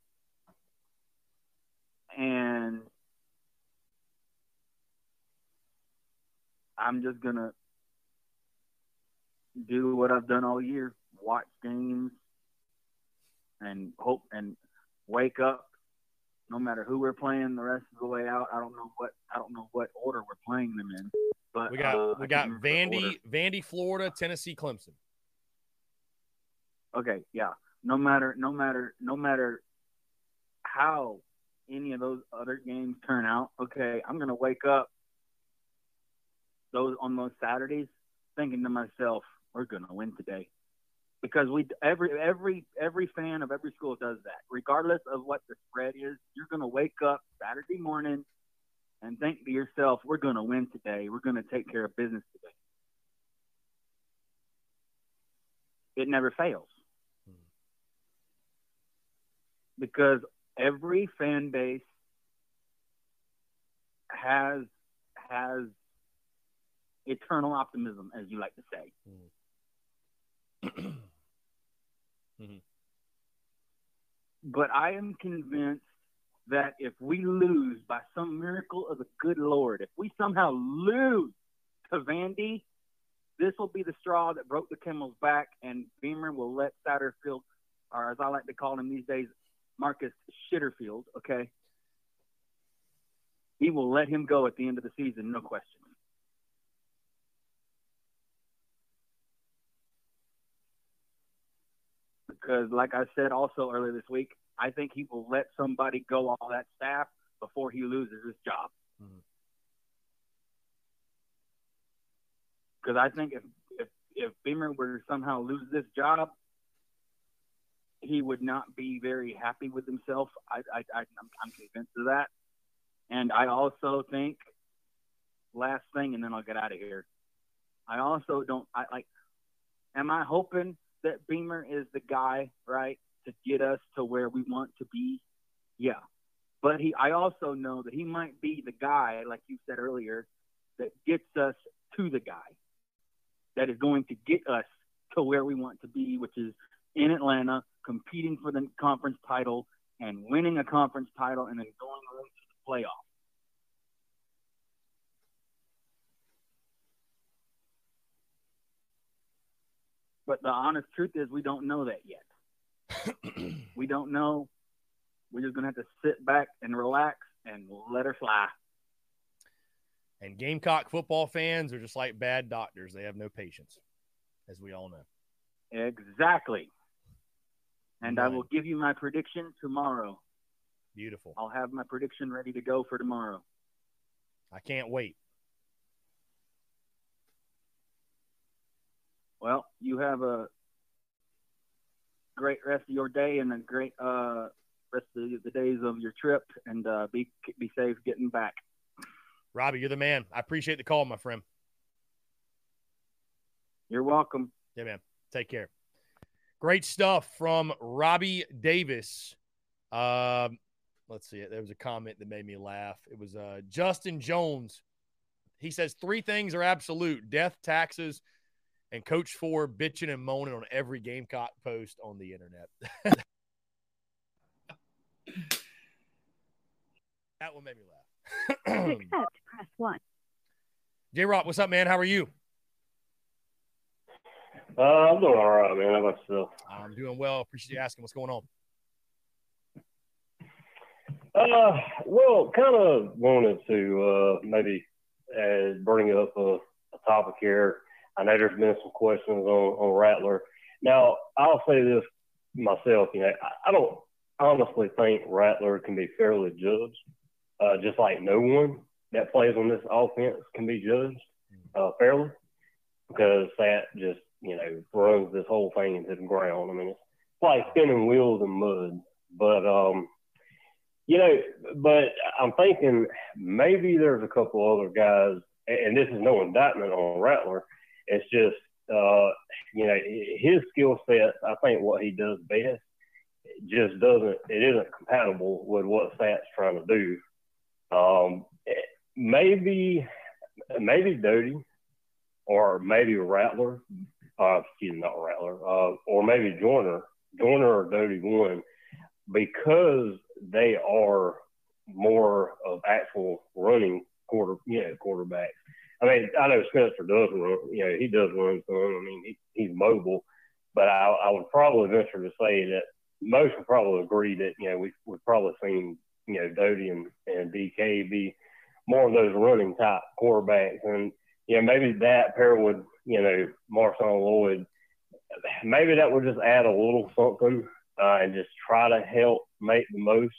And I'm just going to do what I've done all year, watch games and hope and wake up no matter who we're playing the rest of the way out. I don't know what order we're playing them in. But we got Vandy, Florida, Tennessee, Clemson. Okay, yeah. No matter how any of those other games turn out, okay, I'm gonna wake up on those Saturdays thinking to myself, we're gonna win today. Because every fan of every school does that. Regardless of what the spread is, you're going to wake up Saturday morning and think to yourself, we're going to win today. We're going to take care of business today. It never fails. Because every fan base has eternal optimism, as you like to say. Mm-hmm. But I am convinced that if we lose by some miracle of the good Lord, if we somehow lose to Vandy, this will be the straw that broke the camel's back, and Beamer will let Satterfield, or as I like to call him these days, Marcus Shitterfield, okay? He will let him go at the end of the season, no question. Because, like I said also earlier this week, I think he will let somebody go off that staff before he loses his job. Because I think if Beamer were to somehow lose this job, he would not be very happy with himself. I'm convinced of that. And I also think, last thing, and then I'll get out of here. I also don't – I like. Am I hoping – that Beamer is the guy, right, to get us to where we want to be? Yeah. But I also know that he might be the guy, like you said earlier, that gets us to the guy that is going to get us to where we want to be, which is in Atlanta, competing for the conference title and winning a conference title and then going on to the playoffs. But the honest truth is we don't know that yet. We don't know. We're just going to have to sit back and relax and let her fly. And Gamecock football fans are just like bad doctors. They have no patience, as we all know. Exactly. And right. I will give you my prediction tomorrow. Beautiful. I'll have my prediction ready to go for tomorrow. I can't wait. Well, you have a great rest of your day and a great rest of the days of your trip, and be safe getting back. Robbie, you're the man. I appreciate the call, my friend. You're welcome. Yeah, man. Take care. Great stuff from Robbie Davis. Let's see. There was a comment that made me laugh. It was Justin Jones. He says 3 things are absolute: death, taxes, and Coach Ford bitching and moaning on every Gamecock post on the internet. That one made me laugh. To accept, press 1. J-Rock, what's up, man? How are you? I'm doing all right, man. How about yourself? I'm doing well. Appreciate you asking. What's going on? Well, kind of wanted to maybe bring up a topic here. I know there's been some questions on Rattler. Now, I'll say this myself. You know, I don't honestly think Rattler can be fairly judged, just like no one that plays on this offense can be judged fairly, because that just, you know, throws this whole thing into the ground. I mean, it's like spinning wheels in mud. But, you know, but I'm thinking maybe there's a couple other guys, and this is no indictment on Rattler. It's just, you know, his skill set, I think what he does best just isn't compatible with what Sat's trying to do. Maybe Doty or maybe Rattler, or maybe Joyner or Doty one, because they are more of actual running quarterbacks. I mean, I know Spencer does run. You know, he does run some. I mean, he's mobile. But I would probably venture to say that most would probably agree that, you know, we've probably seen, you know, Doty and DK be more of those running type quarterbacks. And, you know, maybe that pair with, you know, Marshawn Lloyd, maybe that would just add a little something and just try to help make the most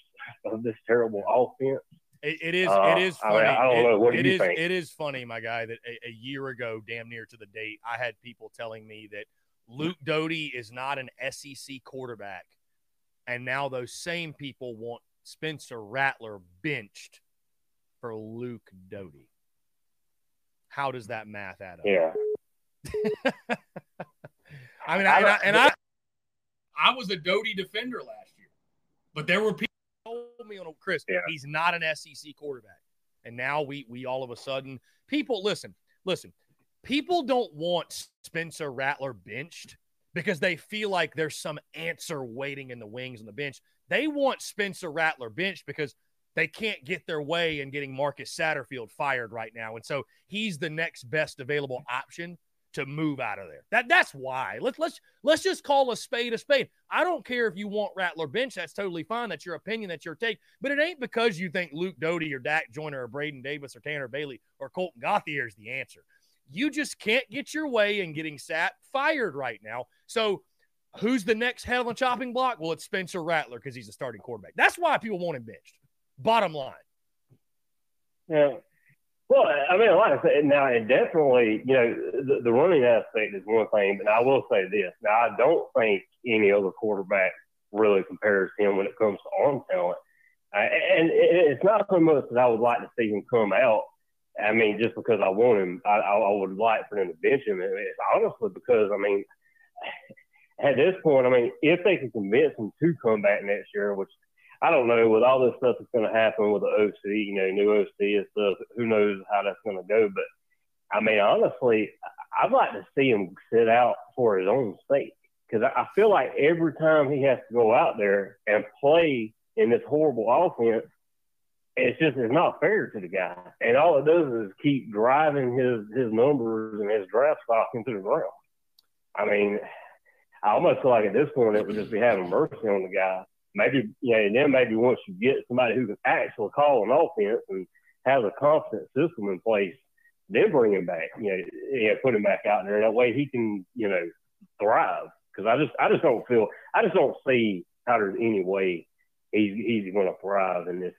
of this terrible offense. It is funny. I don't know. What do you think? It is funny, my guy, that a year ago, damn near to the date, I had people telling me that Luke Doty is not an SEC quarterback. And now those same people want Spencer Rattler benched for Luke Doty. How does that math add up? Yeah. I mean, I was a Doty defender last year, but there were people who told me Chris, yeah, he's not an SEC quarterback. And now we all of a sudden, people, listen, people don't want Spencer Rattler benched because they feel like there's some answer waiting in the wings on the bench. They want Spencer Rattler benched because they can't get their way in getting Marcus Satterfield fired right now. And so he's the next best available option to move out of there. That's why. Let's just call a spade a spade. I don't care if you want Rattler bench. That's totally fine. That's your opinion. That's your take. But it ain't because you think Luke Doty or Dak Joyner or Braden Davis or Tanner Bailey or Colton Gauthier is the answer. You just can't get your way in getting Sat fired right now. So who's the next head on the chopping block? Well, it's Spencer Rattler because he's a starting quarterback. That's why people want him benched. Bottom line. Yeah. Well, I mean, like I said, now it definitely, you know, the running aspect is one thing, but I will say this. Now, I don't think any other quarterback really compares to him when it comes to arm talent. And it's not so much that I would like to see him come out. I mean, just because I want him, I would like for them to bench him. It's honestly because, I mean, at this point, I mean, if they can convince him to come back next year, which I don't know, with all this stuff that's going to happen with the OC, you know, new OC and stuff, who knows how that's going to go. But, I mean, honestly, I'd like to see him sit out for his own sake because I feel like every time he has to go out there and play in this horrible offense, it's not fair to the guy. And all it does is keep driving his numbers and his draft stock into the ground. I mean, I almost feel like at this point it would just be having mercy on the guy. Maybe, yeah, and then maybe once you get somebody who can actually call an offense and has a competent system in place, then bring him back, put him back out there. That way he can, thrive. Because I just don't feel – I just don't see how there's any way he's going to thrive in this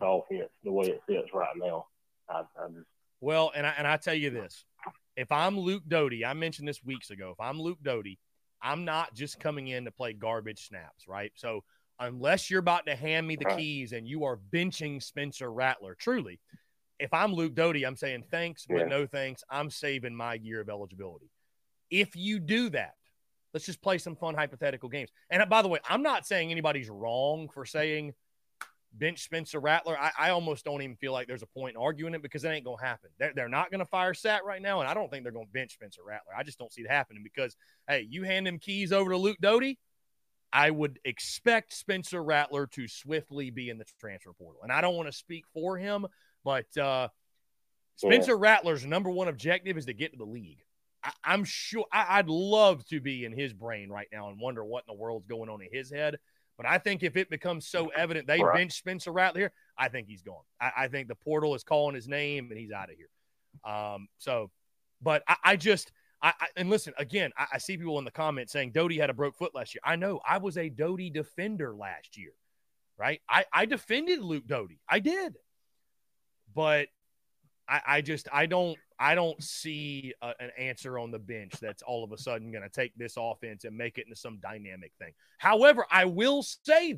offense the way it sits right now. Well, and I tell you this. If I'm Luke Doty, I mentioned this weeks ago, if I'm Luke Doty, I'm not just coming in to play garbage snaps, right? So unless you're about to hand me the keys and you are benching Spencer Rattler, truly, if I'm Luke Doty, I'm saying thanks, but no thanks. I'm saving my year of eligibility. If you do that, let's just play some fun hypothetical games. And by the way, I'm not saying anybody's wrong for saying bench Spencer Rattler. I almost don't even feel like there's a point in arguing it because it ain't going to happen. They're not going to fire Sat right now, and I don't think they're going to bench Spencer Rattler. I just don't see it happening because, hey, you hand them keys over to Luke Doty, I would expect Spencer Rattler to swiftly be in the transfer portal. And I don't want to speak for him, but Spencer Rattler's number one objective is to get to the league. I'm sure I'd love to be in his brain right now and wonder what in the world's going on in his head. But I think if it becomes so evident they bench Spencer Rattler here, I think he's gone. I think the portal is calling his name and he's out of here. And listen, again, I see people in the comments saying Doty had a broke foot last year. I know. I was a Doty defender last year, right? I defended Luke Doty. I did. But I don't see an answer on the bench that's all of a sudden going to take this offense and make it into some dynamic thing. However, I will say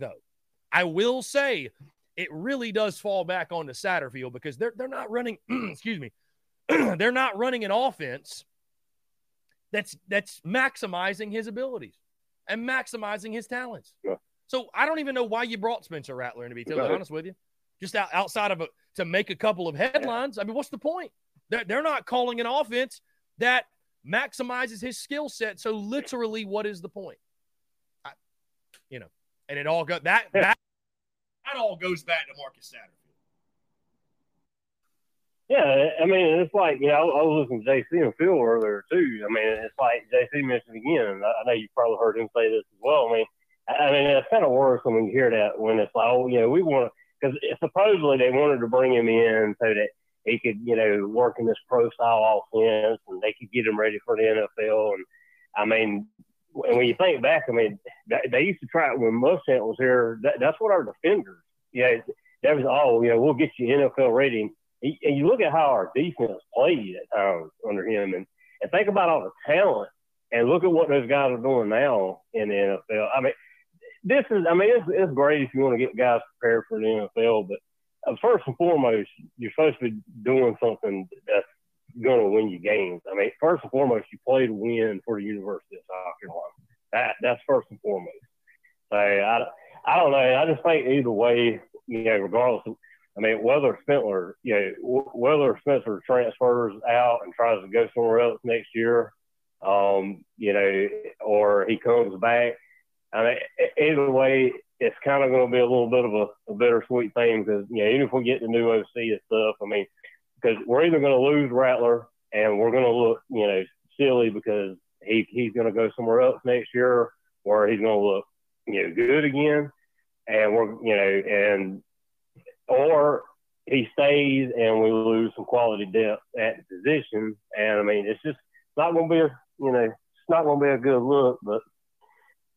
it really does fall back onto Satterfield because they're not running excuse me, they're not running an offense that's maximizing his abilities and maximizing his talents. Yeah. So I don't even know why you brought Spencer Rattler in, to be totally honest with you. Just outside of to make a couple of headlines. I mean, what's the point? They're not calling an offense that maximizes his skill set. So literally, what is the point? And it all got that all goes back to Marcus Satterfield. Yeah, I mean, it's like, you know, I was listening to JC and Phil earlier, too. I mein, it's like JC mentioned again, and I know you probably heard him say this as well. I mean, it's kind of worse when you hear that, when it's like, oh, you know, we want to – because supposedly they wanted to bring him in so that he could, you know, work in this pro-style offense and they could get him ready for the NFL. And, I mean, when you think back, I mean, they used to try it when Muschamp was here. That's what our defenders – you know, that was, oh, you know, we'll get you NFL ready. And you look at how our defense played at times under him, and think about all the talent, and look at what those guys are doing now in the NFL. I mean, this is, I mean, it's great if you want to get guys prepared for the NFL, but first and foremost, you're supposed to be doing something that's going to win you games. I mean, first and foremost, you play to win for the University of South Carolina. That's first and foremost. So I don't know. I just think either way, you know, regardless of, I mean, whether Spencer transfers out and tries to go somewhere else next year, you know, or he comes back, I mean, either way, it's kind of going to be a little bit of a bittersweet thing because, you know, even if we get the new OC and stuff, I mean, because we're either going to lose Rattler and we're going to look, you know, silly because he's going to go somewhere else next year, or he's going to look, you know, good again, and we're, you know, and or he stays and we lose some quality depth at the position. And, I mean, it's just not going to be a, you know, it's not going to be a good look. But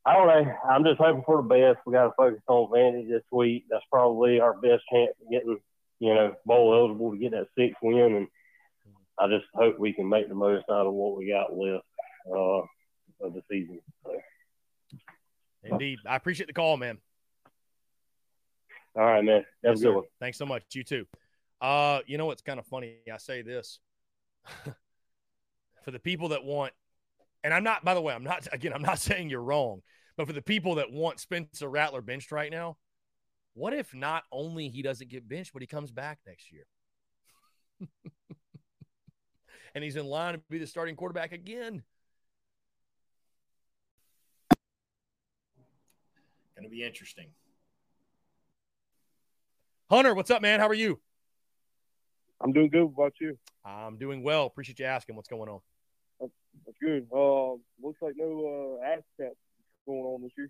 I don't know. I'm just hoping for the best. We got to focus on Vandy this week. That's probably our best chance of getting, you know, bowl eligible to get that 6th win. And I just hope we can make the most out of what we got left of the season. So. Indeed. I appreciate the call, man. All right, man. That's a good one. Thanks so much. You too. You know what's kind of funny? I say this for the people that want, and I'm not. By the way, I'm not. Again, I'm not saying you're wrong, but for the people that want Spencer Rattler benched right now, what if not only he doesn't get benched, but he comes back next year, and he's in line to be the starting quarterback again? Going to be interesting. Hunter, what's up, man? How are you? I'm doing good. What about you? I'm doing well. Appreciate you asking. What's going on? That's good. Looks like no ass cap going on this year.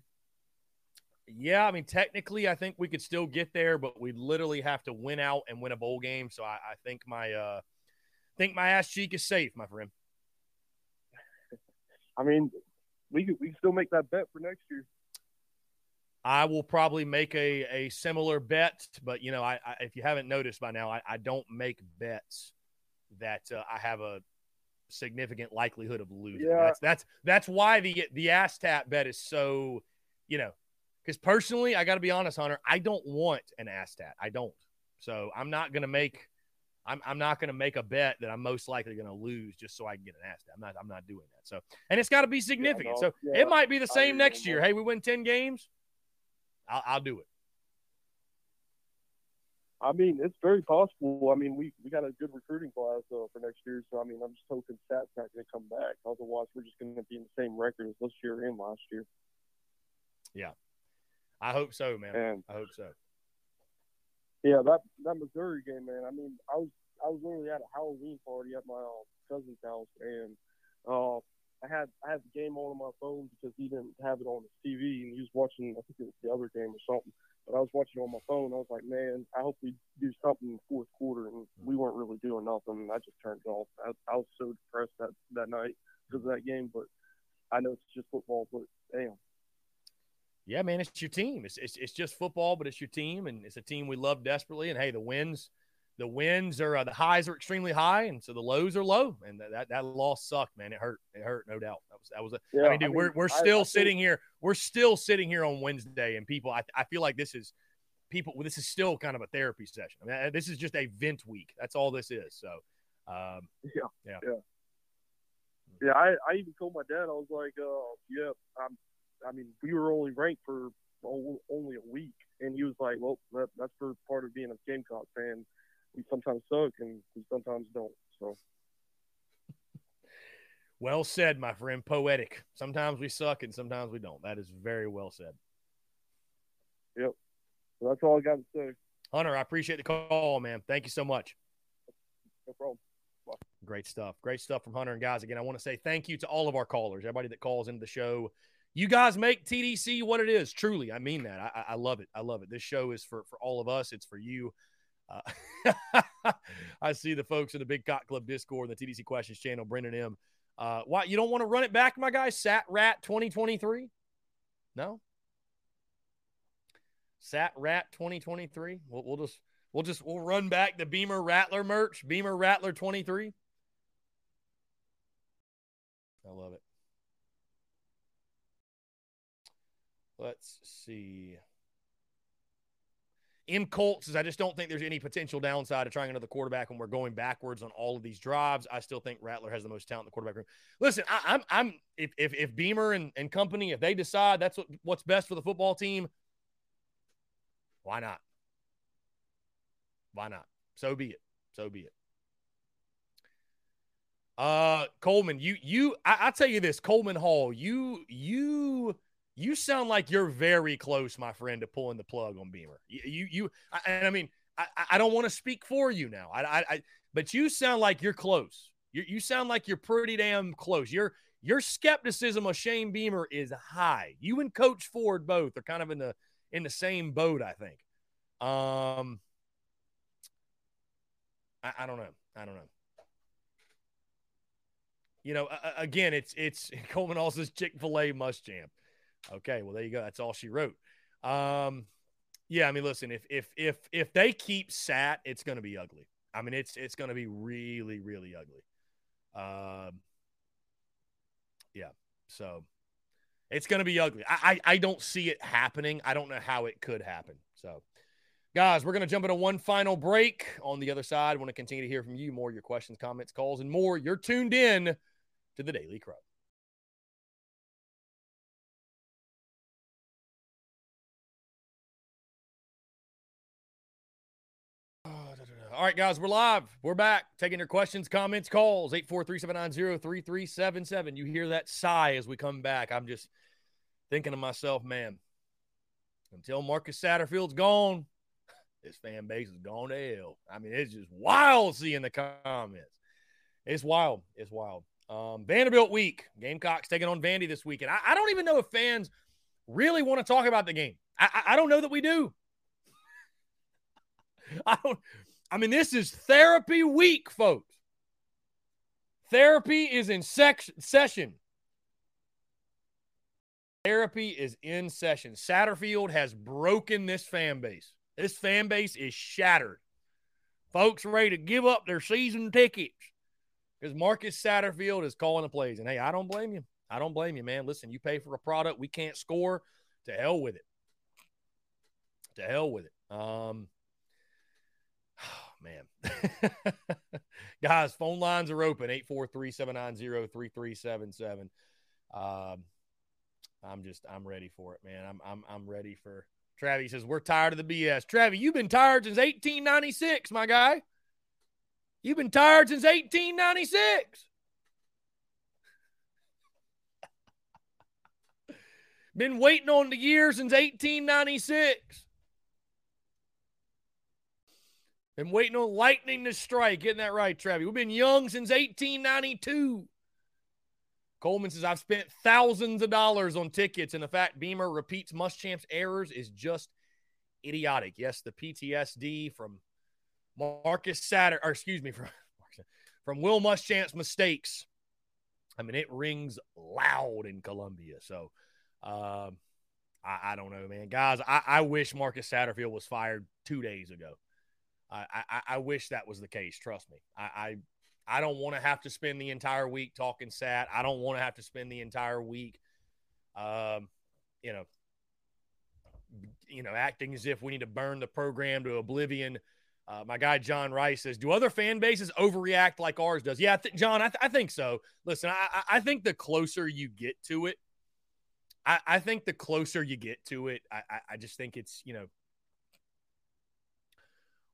Yeah, I mean, technically, I think we could still get there, but we literally have to win out and win a bowl game. So I think my ass cheek is safe, my friend. I mean, we could still make that bet for next year. I will probably make a similar bet, but, you know, I if you haven't noticed by now, I don't make bets that I have a significant likelihood of losing. Yeah. That's why the ASTAP bet is so, you know, because personally, I got to be honest, Hunter, I don't want an ASTAP. I don't. So I'm not going to make a bet that I'm most likely going to lose just so I can get an ass down. I'm not doing that. So, and it's got to be significant. Yeah, It might be the same next year. Hey, we win 10 games. I'll do it. I mean, it's very possible. I mean, we got a good recruiting class for next year. So, I mean, I'm just hoping Sat's not going to come back. Otherwise, we're just going to be in the same record as this year and last year. Yeah. I hope so, man. I hope so. Yeah, that Missouri game, man. I mean, I was literally at a Halloween party at my cousin's house, and I had the game on my phone because he didn't have it on his TV, and he was watching, I think it was the other game or something. But I was watching it on my phone. I was like, man, I hope we do something in the fourth quarter. And we weren't really doing nothing, and I just turned it off. I was so depressed that night because of that game. But I know it's just football, but damn. Yeah, man, it's your team. It's just football, but it's your team, and it's a team we love desperately. And, hey, the wins are the highs are extremely high, and so the lows are low. And that loss sucked, man. It hurt. It hurt, no doubt. Yeah, I mean, dude, we're still sitting here. We're still sitting here on Wednesday, and people. I feel like this is still kind of a therapy session. I mean, this is just a vent week. That's all this is. So, yeah. I even told my dad. I was like, yeah, I mean, we were only ranked for only a week, and he was like, well, that's for part of being a Gamecock fan. We sometimes suck and we sometimes don't. So, well said, my friend. Poetic. Sometimes we suck and sometimes we don't. That is very well said. Yep. Well, that's all I got to say. Hunter, I appreciate the call, man. Thank you so much. No problem. Bye. Great stuff. Great stuff from Hunter. And guys, again, I want to say thank you to all of our callers, everybody that calls into the show. You guys make TDC what it is. Truly, I mean that. I love it. I love it. This show is for all of us. It's for you. I see the folks in the Big Cock Club Discord and the TDC Questions channel, Brendan M. Why you don't want to run it back, my guy? Sat Rat 2023? No? Sat Rat 2023? We'll run back the Beamer Rattler merch. Beamer Rattler 23. I love it. Let's see. M. Colt says, I just don't think there's any potential downside to trying another quarterback when we're going backwards on all of these drives. I still think Rattler has the most talent in the quarterback room. Listen, if Beamer and company, if they decide that's what's best for the football team, why not? Why not? So be it. So be it. Coleman, I'll tell you this, Coleman Hall, you sound like you're very close, my friend, to pulling the plug on Beamer. I don't want to speak for you now. But you sound like you're close. You sound like you're pretty damn close. Your skepticism of Shane Beamer is high. You and Coach Ford both are kind of in the same boat, I think. I don't know. You know, again, it's Coleman Hall's Chick-fil-A Muschamp. Okay, well, there you go. That's all she wrote. Yeah, I mean, listen, if they keep Sat, it's going to be ugly. I mean, it's going to be really, really ugly. Yeah, so it's going to be ugly. I don't see it happening. I don't know how it could happen. So, guys, we're going to jump into one final break. On the other side, I want to continue to hear from you, more of your questions, comments, calls, and more. You're tuned in to The Daily Crow. All right, guys, we're live. We're back. Taking your questions, comments, calls, 843-790-3377. You hear that sigh as we come back. I'm just thinking to myself, man, until Marcus Satterfield's gone, this fan base is gone to hell. I mean, it's just wild seeing the comments. It's wild. It's wild. Vanderbilt week. Gamecocks taking on Vandy this weekend. I don't even know if fans really want to talk about the game. I don't know that we do. This is therapy week, folks. Therapy is in session. Therapy is in session. Satterfield has broken this fan base. This fan base is shattered. Folks are ready to give up their season tickets because Marcus Satterfield is calling the plays. And, hey, I don't blame you. I don't blame you, man. Listen, you pay for a product. We can't score. To hell with it. To hell with it. Man. Guys, phone lines are open, 843-790-3377. I'm ready for it, man. I'm ready for – Travi says, we're tired of the BS. Travi, you've been tired since 1896, my guy. You've been tired since 1896. Been waiting on the year since 1896. Been waiting on lightning to strike. Isn't that right, Travi? We've been young since 1892. Coleman says, I've spent thousands of dollars on tickets, and the fact Beamer repeats Muschamp's errors is just idiotic. Yes, the PTSD from from Will Muschamp's mistakes. I mean, it rings loud in Columbia. So, I don't know, man. Guys, I wish Marcus Satterfield was fired 2 days ago. I wish that was the case. Trust me. I don't want to have to spend the entire week talking Sat. I don't want to have to spend the entire week, acting as if we need to burn the program to oblivion. My guy John Rice says, do other fan bases overreact like ours does? Yeah, John, I think so. Listen, I think the closer you get to it, I just think it's,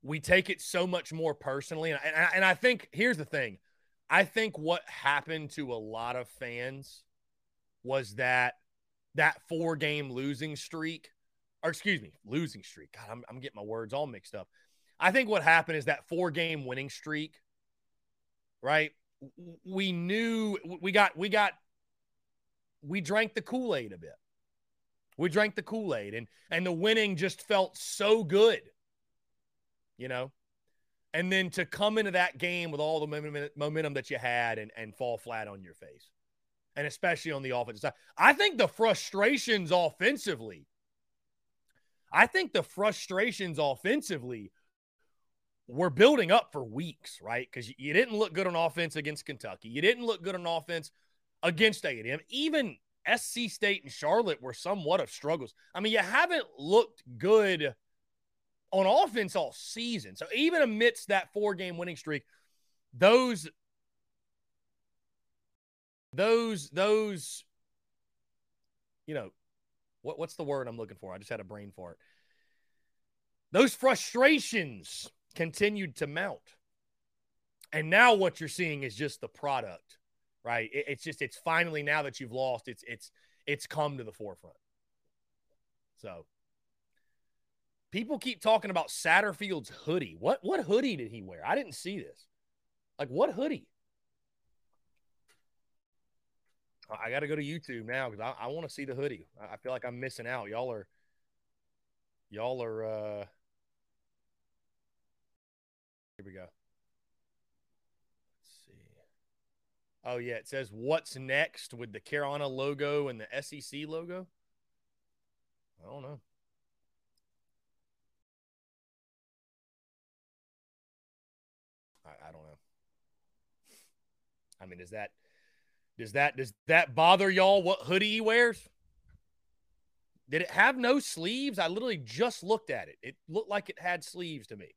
we take it so much more personally. And I think, here's the thing. I think what happened to a lot of fans was that four-game losing streak. God, I'm getting my words all mixed up. I think what happened is that four-game winning streak right? We knew we drank the Kool-Aid a bit. We drank the Kool-Aid, and the winning just felt so good, you know? And then to come into that game with all the momentum that you had and fall flat on your face, and especially on the offensive side. I think the frustrations offensively were building up for weeks, right? Because you didn't look good on offense against Kentucky. You didn't look good on offense against A&M. Even SC State and Charlotte were somewhat of struggles. I mean, you haven't looked good on offense all season. So even amidst that four-game winning streak, those you know, what's the word I'm looking for? I just had a brain fart. Those frustrations continued to mount. And now what you're seeing is just the product, right? It's finally, now that you've lost, it's come to the forefront. So people keep talking about Satterfield's hoodie. What hoodie did he wear? I didn't see this. Like, what hoodie? I got to go to YouTube now because I want to see the hoodie. I feel like I'm missing out. Y'all are here we go. Let's see. Oh, yeah, it says what's next with the Carolina logo and the SEC logo. I don't know. I don't know. I mean, does that bother y'all what hoodie he wears? Did it have no sleeves? I literally just looked at it. It looked like it had sleeves to me.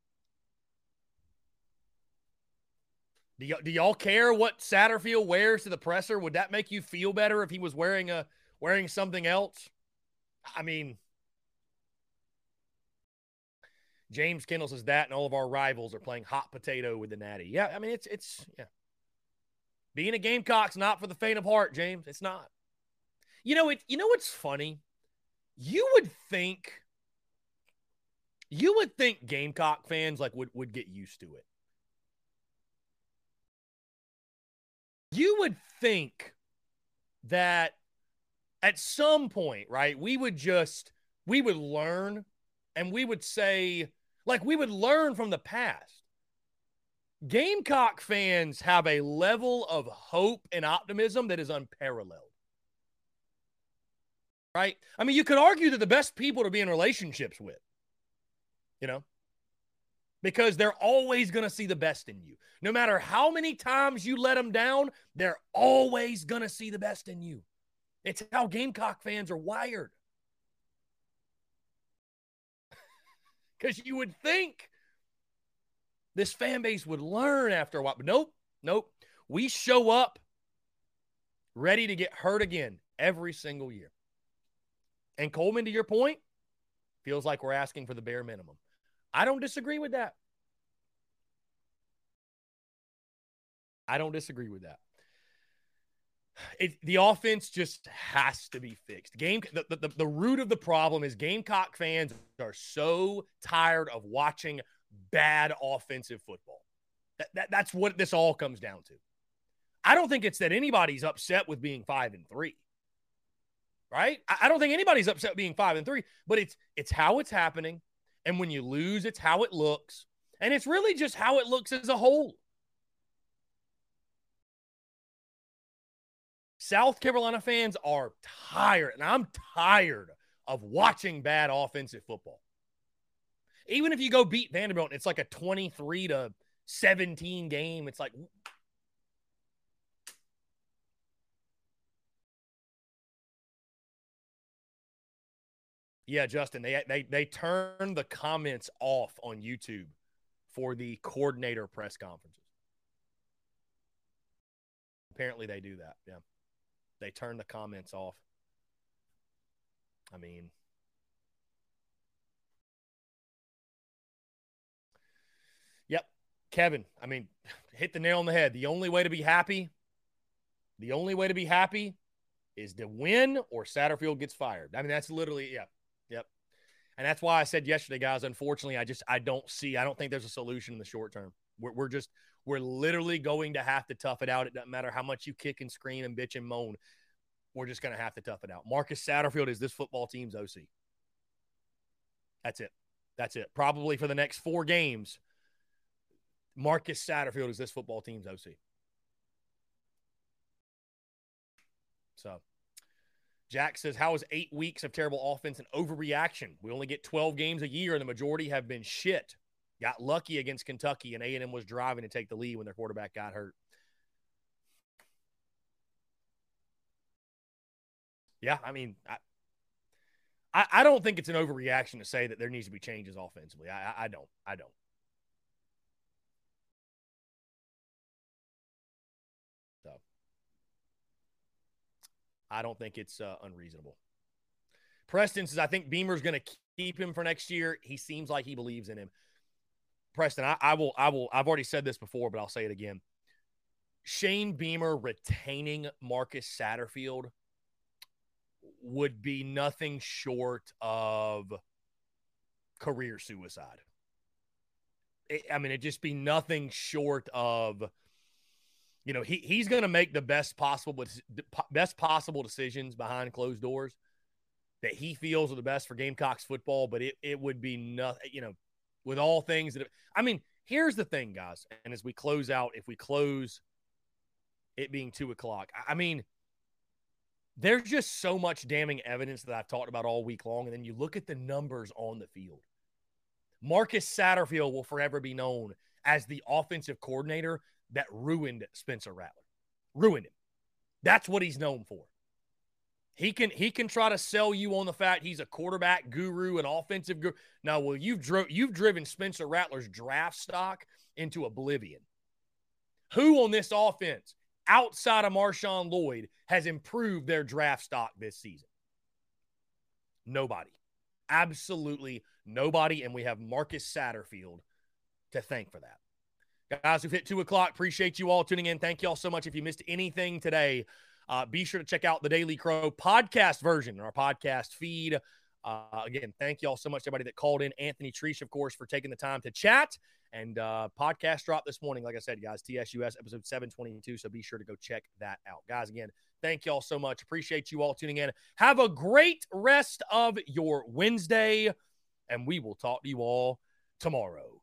Do y'all care what Satterfield wears to the presser? Would that make you feel better if he was wearing something else? I mean, James Kendall says that, and all of our rivals are playing hot potato with the Natty. Yeah, I mean, it's being a Gamecock's not for the faint of heart, James. It's not. You know what's funny? You would think Gamecock fans like would get used to it. You would think that at some point, right, we would learn, and we would say, like, we would learn from the past. Gamecock fans have a level of hope and optimism that is unparalleled. Right? I mean, you could argue that the best people to be in relationships with, you know, because they're always going to see the best in you. No matter how many times you let them down, they're always going to see the best in you. It's how Gamecock fans are wired. Because you would think this fan base would learn after a while. But nope. We show up ready to get hurt again every single year. And Coleman, to your point, feels like we're asking for the bare minimum. I don't disagree with that. The offense just has to be fixed. The root of the problem is Gamecock fans are so tired of watching bad offensive football. That's what this all comes down to. I don't think it's that anybody's upset with being 5-3, right? I don't think anybody's upset being 5-3, but it's how it's happening, and when you lose, it's how it looks, and it's really just how it looks as a whole. South Carolina fans are tired, and I'm tired of watching bad offensive football. Even if you go beat Vanderbilt, it's like a 23-17 game. It's like, yeah, Justin, they turned the comments off on YouTube for the coordinator press conferences. Apparently, they do that. Yeah. They turn the comments off. I mean, yep, Kevin, I mean, hit the nail on the head. The only way to be happy is to win or Satterfield gets fired. I mean, that's literally, yeah, yep. And that's why I said yesterday, guys, unfortunately, I don't think there's a solution in the short term. We're literally going to have to tough it out. It doesn't matter how much you kick and scream and bitch and moan. We're just going to have to tough it out. Marcus Satterfield is this football team's OC. That's it. That's it. Probably for the next 4 games, Marcus Satterfield is this football team's OC. So, Jack says, how is 8 weeks of terrible offense an overreaction? We only get 12 games a year, and the majority have been shit. Got lucky against Kentucky, and A&M was driving to take the lead when their quarterback got hurt. Yeah, I mean, I don't think it's an overreaction to say that there needs to be changes offensively. I don't. I don't think it's unreasonable. Preston says, I think Beamer's going to keep him for next year. He seems like he believes in him. Preston, I've already said this before, but I'll say it again. Shane Beamer retaining Marcus Satterfield would be nothing short of career suicide. It'd just be nothing short of... You know, he's going to make the best possible decisions behind closed doors that he feels are the best for Gamecocks football, but it would be nothing, you know, with all things that – I mean, here's the thing, guys, and as we close out, if we close it being 2 o'clock, I mean, there's just so much damning evidence that I've talked about all week long, and then you look at the numbers on the field. Marcus Satterfield will forever be known as the offensive coordinator – that ruined Spencer Rattler. Ruined him. That's what he's known for. He can try to sell you on the fact he's a quarterback guru, an offensive guru. Now, well, you've driven Spencer Rattler's draft stock into oblivion. Who on this offense, outside of Marshawn Lloyd, has improved their draft stock this season? Nobody. Absolutely nobody, and we have Marcus Satterfield to thank for that. Guys, we've hit 2 o'clock. Appreciate you all tuning in. Thank you all so much. If you missed anything today, be sure to check out the Daily Crow podcast version, our podcast feed. Again, thank you all so much, everybody that called in. Anthony Treash, of course, for taking the time to chat. And podcast dropped this morning. Like I said, guys, TSUS episode 722, so be sure to go check that out. Guys, again, thank you all so much. Appreciate you all tuning in. Have a great rest of your Wednesday, and we will talk to you all tomorrow.